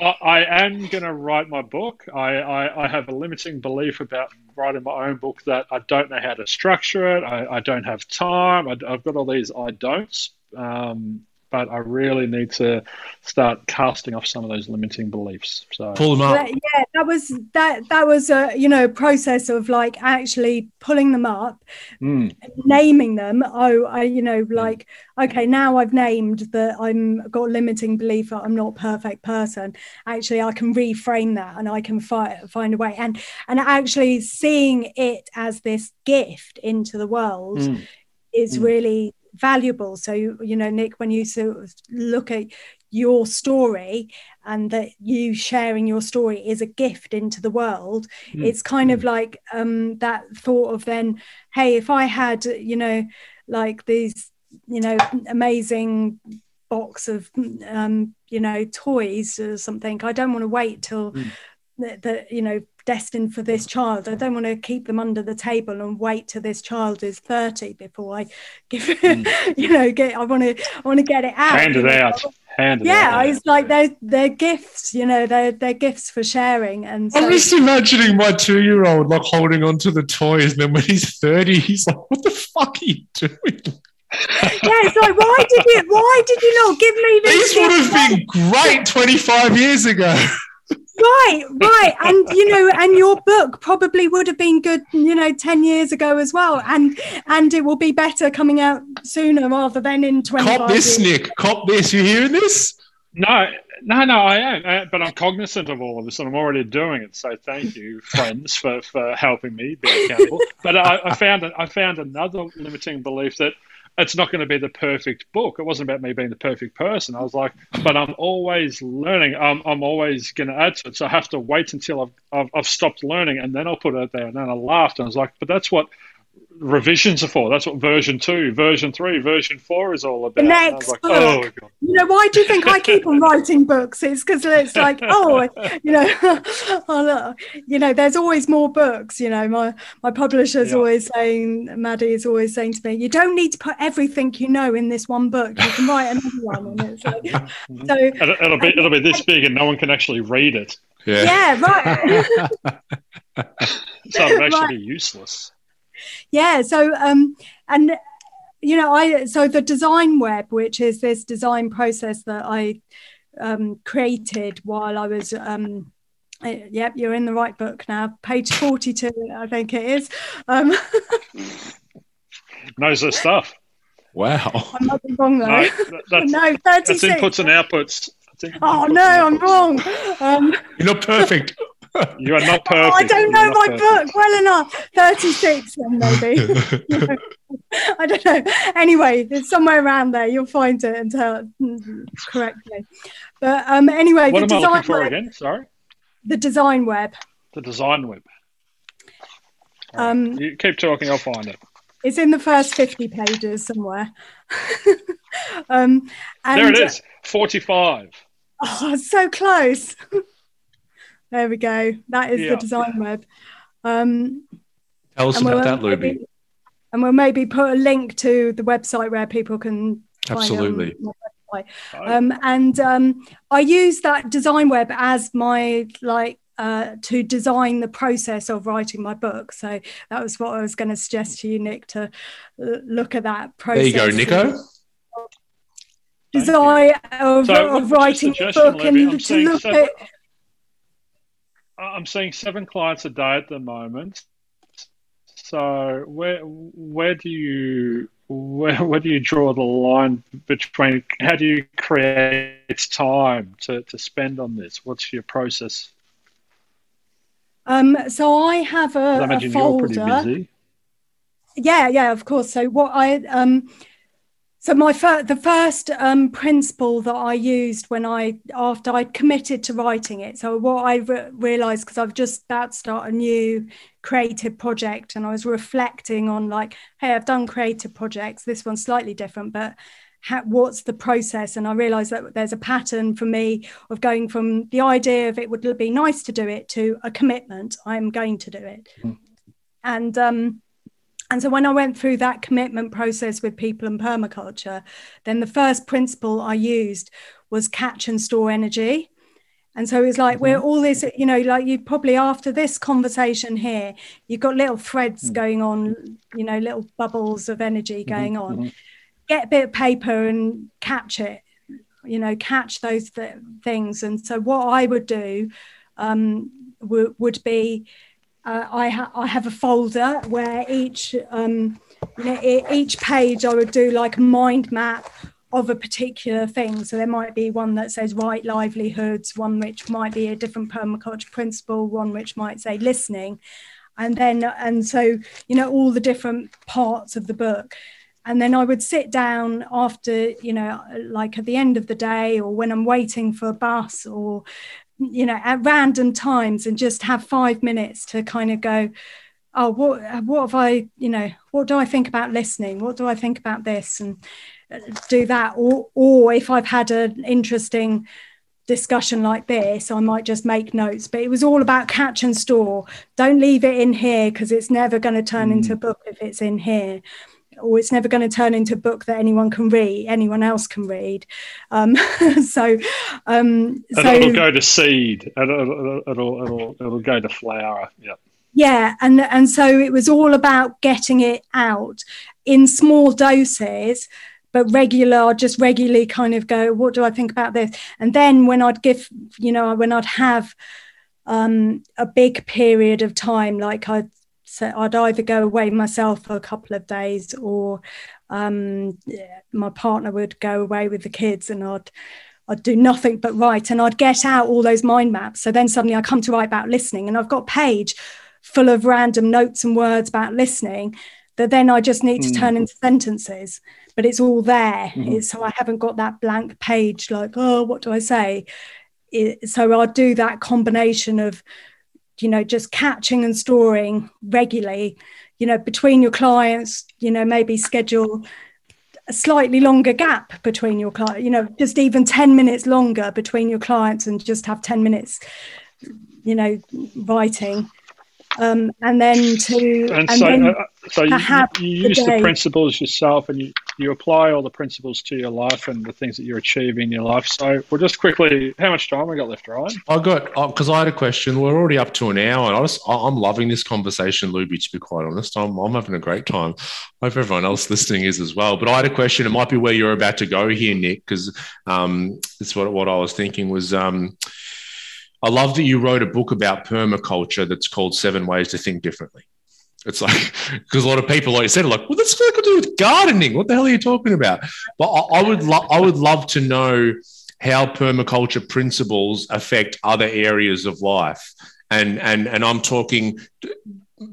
I, I am going to write my book. I, I, I have a limiting belief about writing my own book that I don't know how to structure it. I, I don't have time. I, I've got all these I don'ts, um, but I really need to start casting off some of those limiting beliefs. So pull them up. Yeah, that was that. That was a you know process of like actually pulling them up, mm. naming them. Oh, I you know like okay, now I've named that I'm got a limiting belief that I'm not a perfect person. Actually, I can reframe that and I can fi- find a way. And and actually seeing it as this gift into the world mm. is mm. really valuable. So you know, Nick, when you sort of look at your story and that you sharing your story is a gift into the world, mm. it's kind mm. of like um that thought of then, hey, if I had you know like these you know amazing box of um you know toys or something, I don't want to wait till mm. the, the you know destined for this child. I don't want to keep them under the table and wait till this child is thirty before I give it, mm. you know, get, I want to, I want to get it out. Hand it out. Hand it yeah, out. Yeah, it's like they're, they're gifts, you know, they're, they're gifts for sharing. And so, I'm just imagining my two-year-old like holding on to the toys, and then when he's thirty, he's like, what the fuck are you doing? Yeah, it's like, why did you, why did you not give me this? These would have been great twenty-five years ago. Right, right. And, you know, and your book probably would have been good, you know, ten years ago as well. And and it will be better coming out sooner rather than in twenty-five Cop this, years. Nick. Cop this. You hearing this? No, no, no, I am. I, but I'm cognizant of all of this and I'm already doing it. So thank you, friends, for, for helping me be accountable. But I, I found I found another limiting belief that it's not going to be the perfect book. It wasn't about me being the perfect person. I was like, but I'm always learning. I'm, I'm always going to add to it. So I have to wait until I've, I've I've stopped learning and then I'll put it out there. And then I laughed and I was like, but that's what revisions are for. That's what version two, version three, version four is all about. The next like, book. Oh, God. You know, why do you think I keep on writing books? It's because it's like, oh, you know, I'll, you know, there's always more books. You know, my my publisher's yeah. always saying, Maddie is always saying to me, you don't need to put everything you know in this one book. You can write another one. And it's like, so it'll, it'll be it'll be this big, and no one can actually read it. Yeah, yeah right. So it'll actually right. be useless. Yeah, so um and you know I so the design web, which is this design process that I um created while I was um I, yep you're in the right book now, page forty-two I think it is, um knows her stuff. Wow, I might be wrong though. No, that's, no thirty-six. That's inputs and outputs. That's inputs oh no I'm wrong um you're not perfect. You are not perfect. Oh, I don't know my perfect. book well enough. thirty-six then maybe. You know, I don't know. Anyway, it's somewhere around there. You'll find it and tell it correctly. But um, anyway, what the am design I looking for web, again? Sorry. The design web. The design web. Right. Um, you keep talking. I'll find it. It's in the first fifty pages somewhere. um, and, there it is, forty-five. Oh, so close. There we go. That is yeah. the design web. Um, Tell us about that, Luby. And we'll maybe put a link to the website where people can absolutely. Find, um, my website. Um, and um, I use that design web as my like uh, to design the process of writing my book. So that was what I was going to suggest to you, Nick, to look at that process. There you go, Nico. Design of, so of writing a book Luby, and to look seven, at. I'm seeing seven clients a day at the moment. So where where do you where where do you draw the line between how do you create time to, to spend on this? What's your process? Um, so I have a, I imagine a folder. You're pretty busy. Yeah, yeah, of course. So what I um, so my fir- the first um, principle that I used when I after I committed to writing it. So what I re- realized because I've just about to start a new creative project, and I was reflecting on like, hey, I've done creative projects, this one's slightly different, but ha- what's the process? And I realized that there's a pattern for me of going from the idea of it would be nice to do it to a commitment, I'm going to do it. Mm. And um and so when I went through that commitment process with people and permaculture, then the first principle I used was catch and store energy. And so it's like, we're all this, you know, like you probably after this conversation here, you've got little threads going on, you know, little bubbles of energy going on. Mm-hmm. Get a bit of paper and catch it, you know, catch those th- things. And so what I would do um, w- would be, uh, I, ha- I have a folder where each, um, you know, e- each page I would do like a mind map of a particular thing. So there might be one that says right livelihoods, one which might be a different permaculture principle, one which might say listening. And then, and so, you know, all the different parts of the book. And then I would sit down after, you know, like at the end of the day or when I'm waiting for a bus or, you know, at random times and just have five minutes to kind of go, oh, what, what have I, you know, what do I think about listening? What do I think about this? And do that, or or if I've had an interesting discussion like this, I might just make notes. But it was all about catch and store. Don't leave it in here because it's never going to turn mm. into a book if it's in here, or it's never going to turn into a book that anyone can read, anyone else can read. Um, so, um, and so it'll go to seed. It'll it'll it'll, it'll go to flower. Yeah. Yeah, and and so it was all about getting it out in small doses. But regular, I'd just regularly kind of go, what do I think about this? And then when I'd give, you know, when I'd have um, a big period of time, like I'd say, I'd either go away myself for a couple of days or um, yeah, my partner would go away with the kids and I'd, I'd do nothing but write and I'd get out all those mind maps. So then suddenly I come to write about listening and I've got a page full of random notes and words about listening that then I just need to turn into sentences, but it's all there. Mm-hmm. It's, so I haven't got that blank page like, oh, what do I say? It, so I'll do that combination of, you know, just catching and storing regularly, you know, between your clients, you know, maybe schedule a slightly longer gap between your clients, you know, just even ten minutes longer between your clients and just have ten minutes, you know, writing. Um, and then to and, and so, then uh, so you, you use the, the principles yourself and you, you apply all the principles to your life and the things that you're achieving in your life. So we'll just quickly, how much time we got left, Ryan? I got, because uh, I had a question. We're already up to an hour and I just, I, I'm loving this conversation, Luby, to be quite honest. I'm, I'm having a great time. I hope everyone else listening is as well. But I had a question. It might be where you're about to go here, Nick, because um, it's what, what I was thinking was... Um, I love that you wrote a book about permaculture that's called Seven Ways to Think Differently. It's like, because a lot of people, like you said, are like, well, that's got to do with gardening. What the hell are you talking about? But I, I would love, I would love to know how permaculture principles affect other areas of life. And, and, and I'm talking,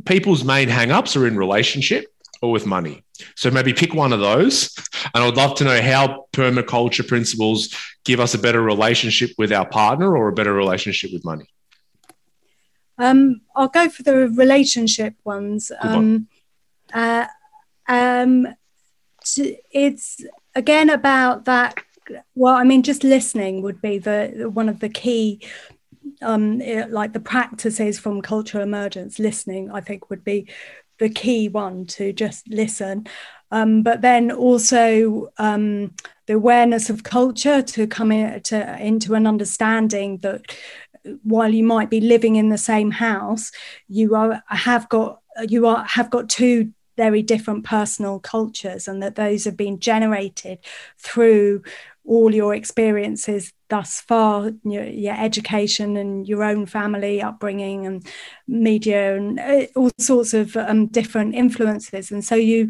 people's main hang-ups are in relationship or with money. So maybe pick one of those. And I'd love to know how permaculture principles give us a better relationship with our partner or a better relationship with money. Um, I'll go for the relationship ones. Good one. Um, uh, Um, to, it's again about that. Well, I mean, just listening would be the one of the key, um, like the practices from cultural emergence. Listening, I think, would be the key one, to just listen. Um, but then also um, the awareness of culture, to come in, to, into an understanding that while you might be living in the same house, you are have got you are have got two very different personal cultures, and that those have been generated through all your experiences thus far, your, your education and your own family upbringing and media and all sorts of um, different influences. And so you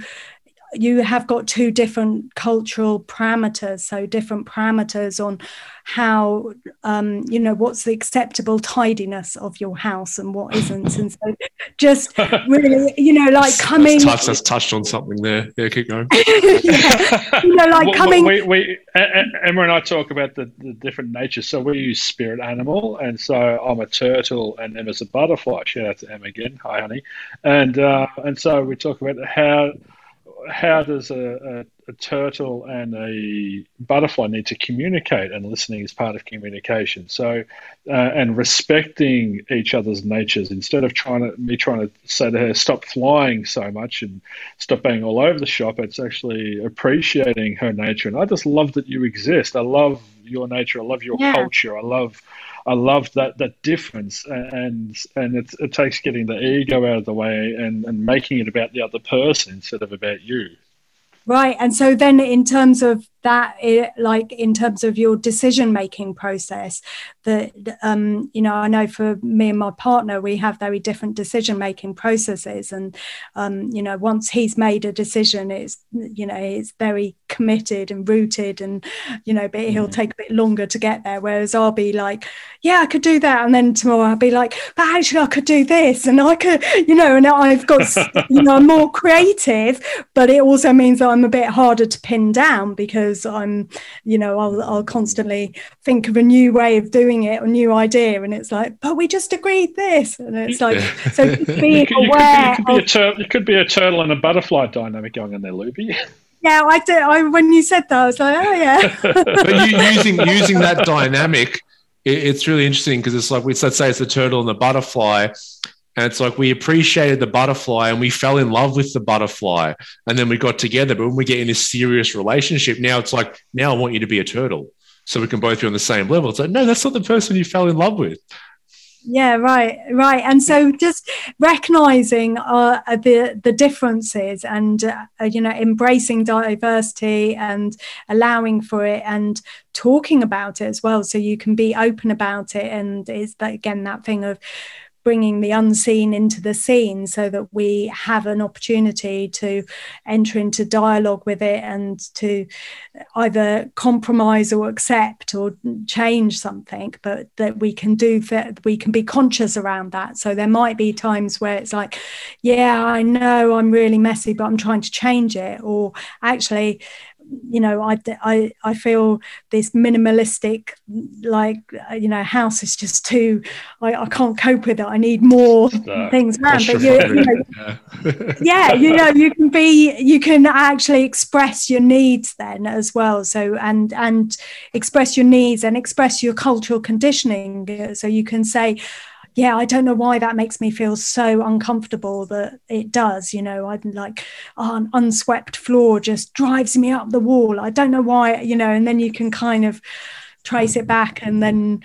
you have got two different cultural parameters, so different parameters on how, um, you know, what's the acceptable tidiness of your house and what isn't. And so just really, you know, like coming... That's, touched, that's touched on something there. Yeah, keep going. yeah. You know, like coming... We, we, we, Emma and I talk about the, the different natures. So we use spirit animal, and so I'm a turtle and Emma's a butterfly. Shout out to Emma again. Hi, honey. And, uh, and so we talk about how... how does a, a, a turtle and a butterfly need to communicate, and listening is part of communication. So, uh, and respecting each other's natures, instead of trying to, me trying to say to her, stop flying so much and stop being all over the shop, it's actually appreciating her nature. And I just love that you exist. I love your nature. I love your yeah. culture. I love, I love that, that difference. And and it, it takes getting the ego out of the way and, and making it about the other person instead of about you. Right. And so then in terms of that, it, like in terms of your decision-making process, that, um, you know, I know for me and my partner, we have very different decision-making processes. And, um, you know, once he's made a decision, it's, you know, it's very committed and rooted and, you know, but he'll take a bit longer to get there. Whereas I'll be like, yeah, I could do that. And then tomorrow I'll be like, but actually I could do this. And I could, you know, and I've got, you know, I'm more creative, but it also means that I'm I'm a bit harder to pin down, because I'm, you know, I'll, I'll constantly think of a new way of doing it, a new idea, and it's like, but we just agreed this, and it's like, yeah. so being you aware. Could, you, could be, you, could be of, tur- you could be a turtle and a butterfly dynamic going on there, Luby. Yeah, I did. I, when you said that, I was like, oh yeah. But you, using using that dynamic, it, it's really interesting, because it's like, we, let's say it's the turtle and the butterfly. And it's like, we appreciated the butterfly and we fell in love with the butterfly, and then we got together. But when we get in this serious relationship, now it's like, now I want you to be a turtle so we can both be on the same level. It's like, no, that's not the person you fell in love with. Yeah, right, right. And so just recognising uh, the the differences and, uh, you know, embracing diversity and allowing for it and talking about it as well, so you can be open about it. And it's, that again, that thing of bringing the unseen into the scene, so that we have an opportunity to enter into dialogue with it and to either compromise or accept or change something, but that we can do that, we can be conscious around that. So there might be times where it's like, yeah, I know I'm really messy, but I'm trying to change it. Or actually, you know, I, I, I feel this minimalistic, like, you know, house is just too, I, I can't cope with it. I need more uh, things around. But you, you know, yeah. yeah, you know, you can be, you can actually express your needs then as well. So, and, and express your needs and express your cultural conditioning. So you can say, yeah, I don't know why that makes me feel so uncomfortable that it does. You know, I'm like, oh, an unswept floor just drives me up the wall. I don't know why, you know, and then you can kind of trace it back, and then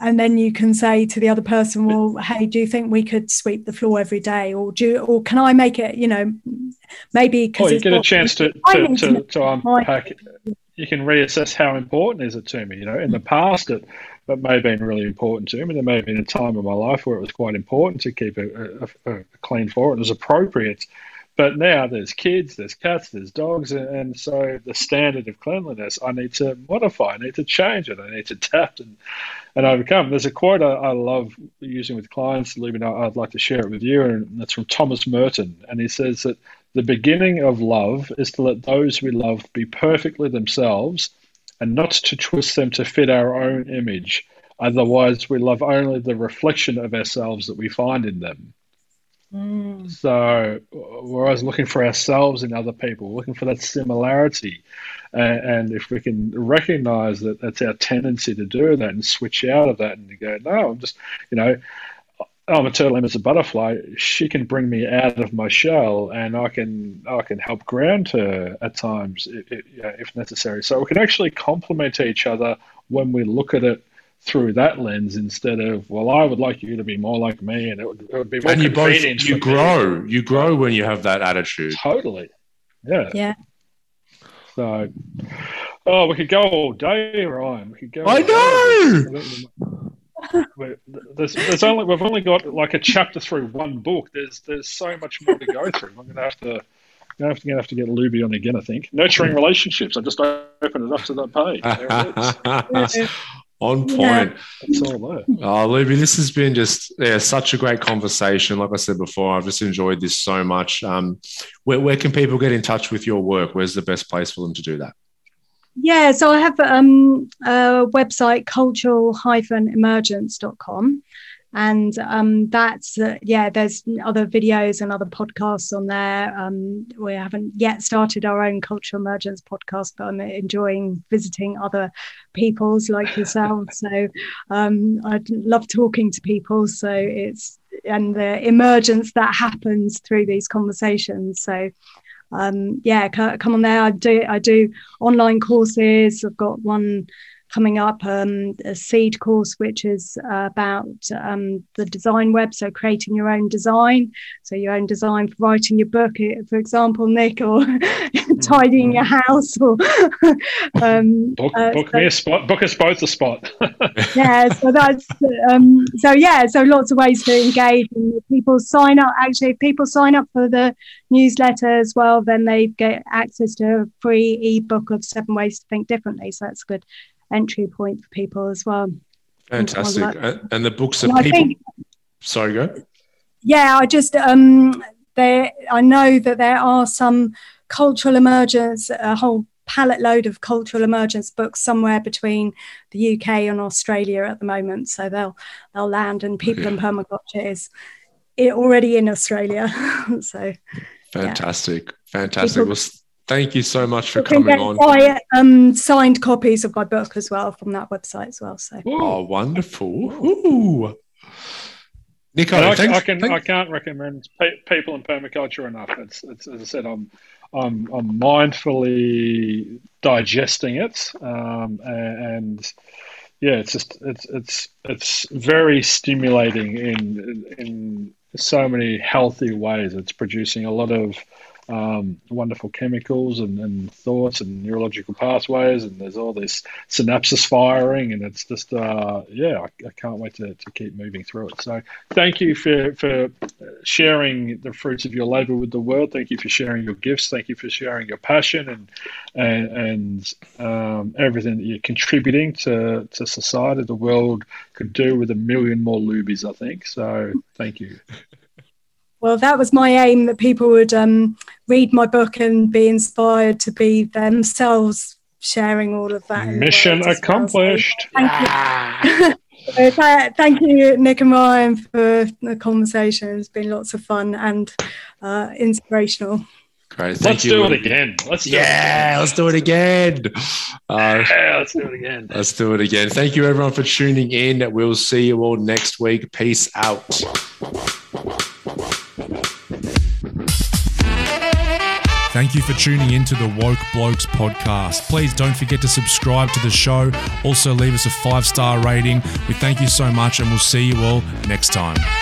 and then you can say to the other person, well, hey, do you think we could sweep the floor every day? Or do you, or can I make it, you know, maybe because well, you get a chance to, to, to, to unpack it. You can reassess how important is it to me. You know, in the past, it, it may have been really important to me. There may have been a time in my life where it was quite important to keep a, a, a clean floor. It was appropriate. But now there's kids, there's cats, there's dogs, and so the standard of cleanliness, I need to modify, I need to change it, I need to adapt and, and overcome. There's a quote I, I love using with clients, Luby, I'd like to share it with you, and it's from Thomas Merton, and he says that the beginning of love is to let those we love be perfectly themselves and not to twist them to fit our own image. Otherwise, we love only the reflection of ourselves that we find in them. Mm. So we're always looking for ourselves in other people, looking for that similarity. Uh, and if we can recognize that that's our tendency to do that and switch out of that and to go, no, I'm just, you know, I'm a turtle, Emma's a butterfly. She can bring me out of my shell, and I can I can help ground her at times if, if necessary. So we can actually complement each other when we look at it through that lens, instead of, well, I would like you to be more like me, and it would, it would be more and convenient. You both, you grow, me. you grow when you have that attitude. Totally, yeah, yeah. So, oh, we could go all day, Ryan. We could go. I know. We're, there's, there's only we've only got like a chapter through one book. There's there's so much more to go through. I'm gonna have to, I'm gonna have to, gonna have to get Luby on again. I think nurturing relationships. I just opened it up to that page. There it is. On point. It's all there. Oh, Luby, this has been just yeah, such a great conversation. Like I said before, I've just enjoyed this so much. Um, where, where can people get in touch with your work? Where's the best place for them to do that? Yeah, so I have um, a website, cultural dash emergence dot com. And um, that's, uh, yeah, there's other videos and other podcasts on there. Um, we haven't yet started our own Cultural Emergence podcast, but I'm enjoying visiting other people's like yourself. So um, I love talking to people. So it's, and the emergence that happens through these conversations. So um, yeah, c- come on there. I do, I do online courses. I've got one coming up, um, a seed course, which is uh, about um, the design web, so creating your own design, so your own design for writing your book, for example, Nick, or tidying your house, or um, book, uh, book so, me a spot, book us both a spot. Yeah, so that's um, so yeah, so lots of ways to engage, and if people sign up. Actually, if people sign up for the newsletter as well, then they get access to a free ebook of seven ways to think differently. So that's good entry point for people as well. Fantastic. And, and the books are people think, sorry go yeah I just um there I know that there are some cultural emergence, a whole pallet load of cultural emergence books somewhere between the U K and Australia at the moment, so they'll they'll land, and people yeah. in permaculture is it already in Australia. So fantastic yeah. fantastic people, thank you so much for you coming on. I um, signed copies of my book as well from that website as well. So, oh, wonderful! Ooh. Nico, I, thanks, I can thanks. I can't recommend pe- people in permaculture enough. It's, it's as I said, I'm I'm I'm mindfully digesting it, um, and yeah, it's just it's it's it's very stimulating in in so many healthy ways. It's producing a lot of Um, wonderful chemicals and, and thoughts and neurological pathways, and there's all this synapses firing, and it's just uh, yeah I, I can't wait to, to keep moving through it. So thank you for, for sharing the fruits of your labor with the world. Thank you for sharing your gifts. Thank you for sharing your passion and and, and um, everything that you're contributing to, to society. The world could do with a million more Lubies, I think, so thank you. Well, that was my aim, that people would um, read my book and be inspired to be themselves sharing all of that. Mission accomplished. Well. So thank, ah. you. Thank you, Nick and Ryan, for the conversation. It's been lots of fun and uh, inspirational. Great. Thank let's you. do it again. Let's do yeah, it again. let's do it again. Uh, yeah, let's do it again. Let's do it again. Thank you, everyone, for tuning in. We'll see you all next week. Peace out. Thank you for tuning in to the Woke Blokes podcast. Please don't forget to subscribe to the show. Also leave us a five-star rating. We thank you so much, and we'll see you all next time.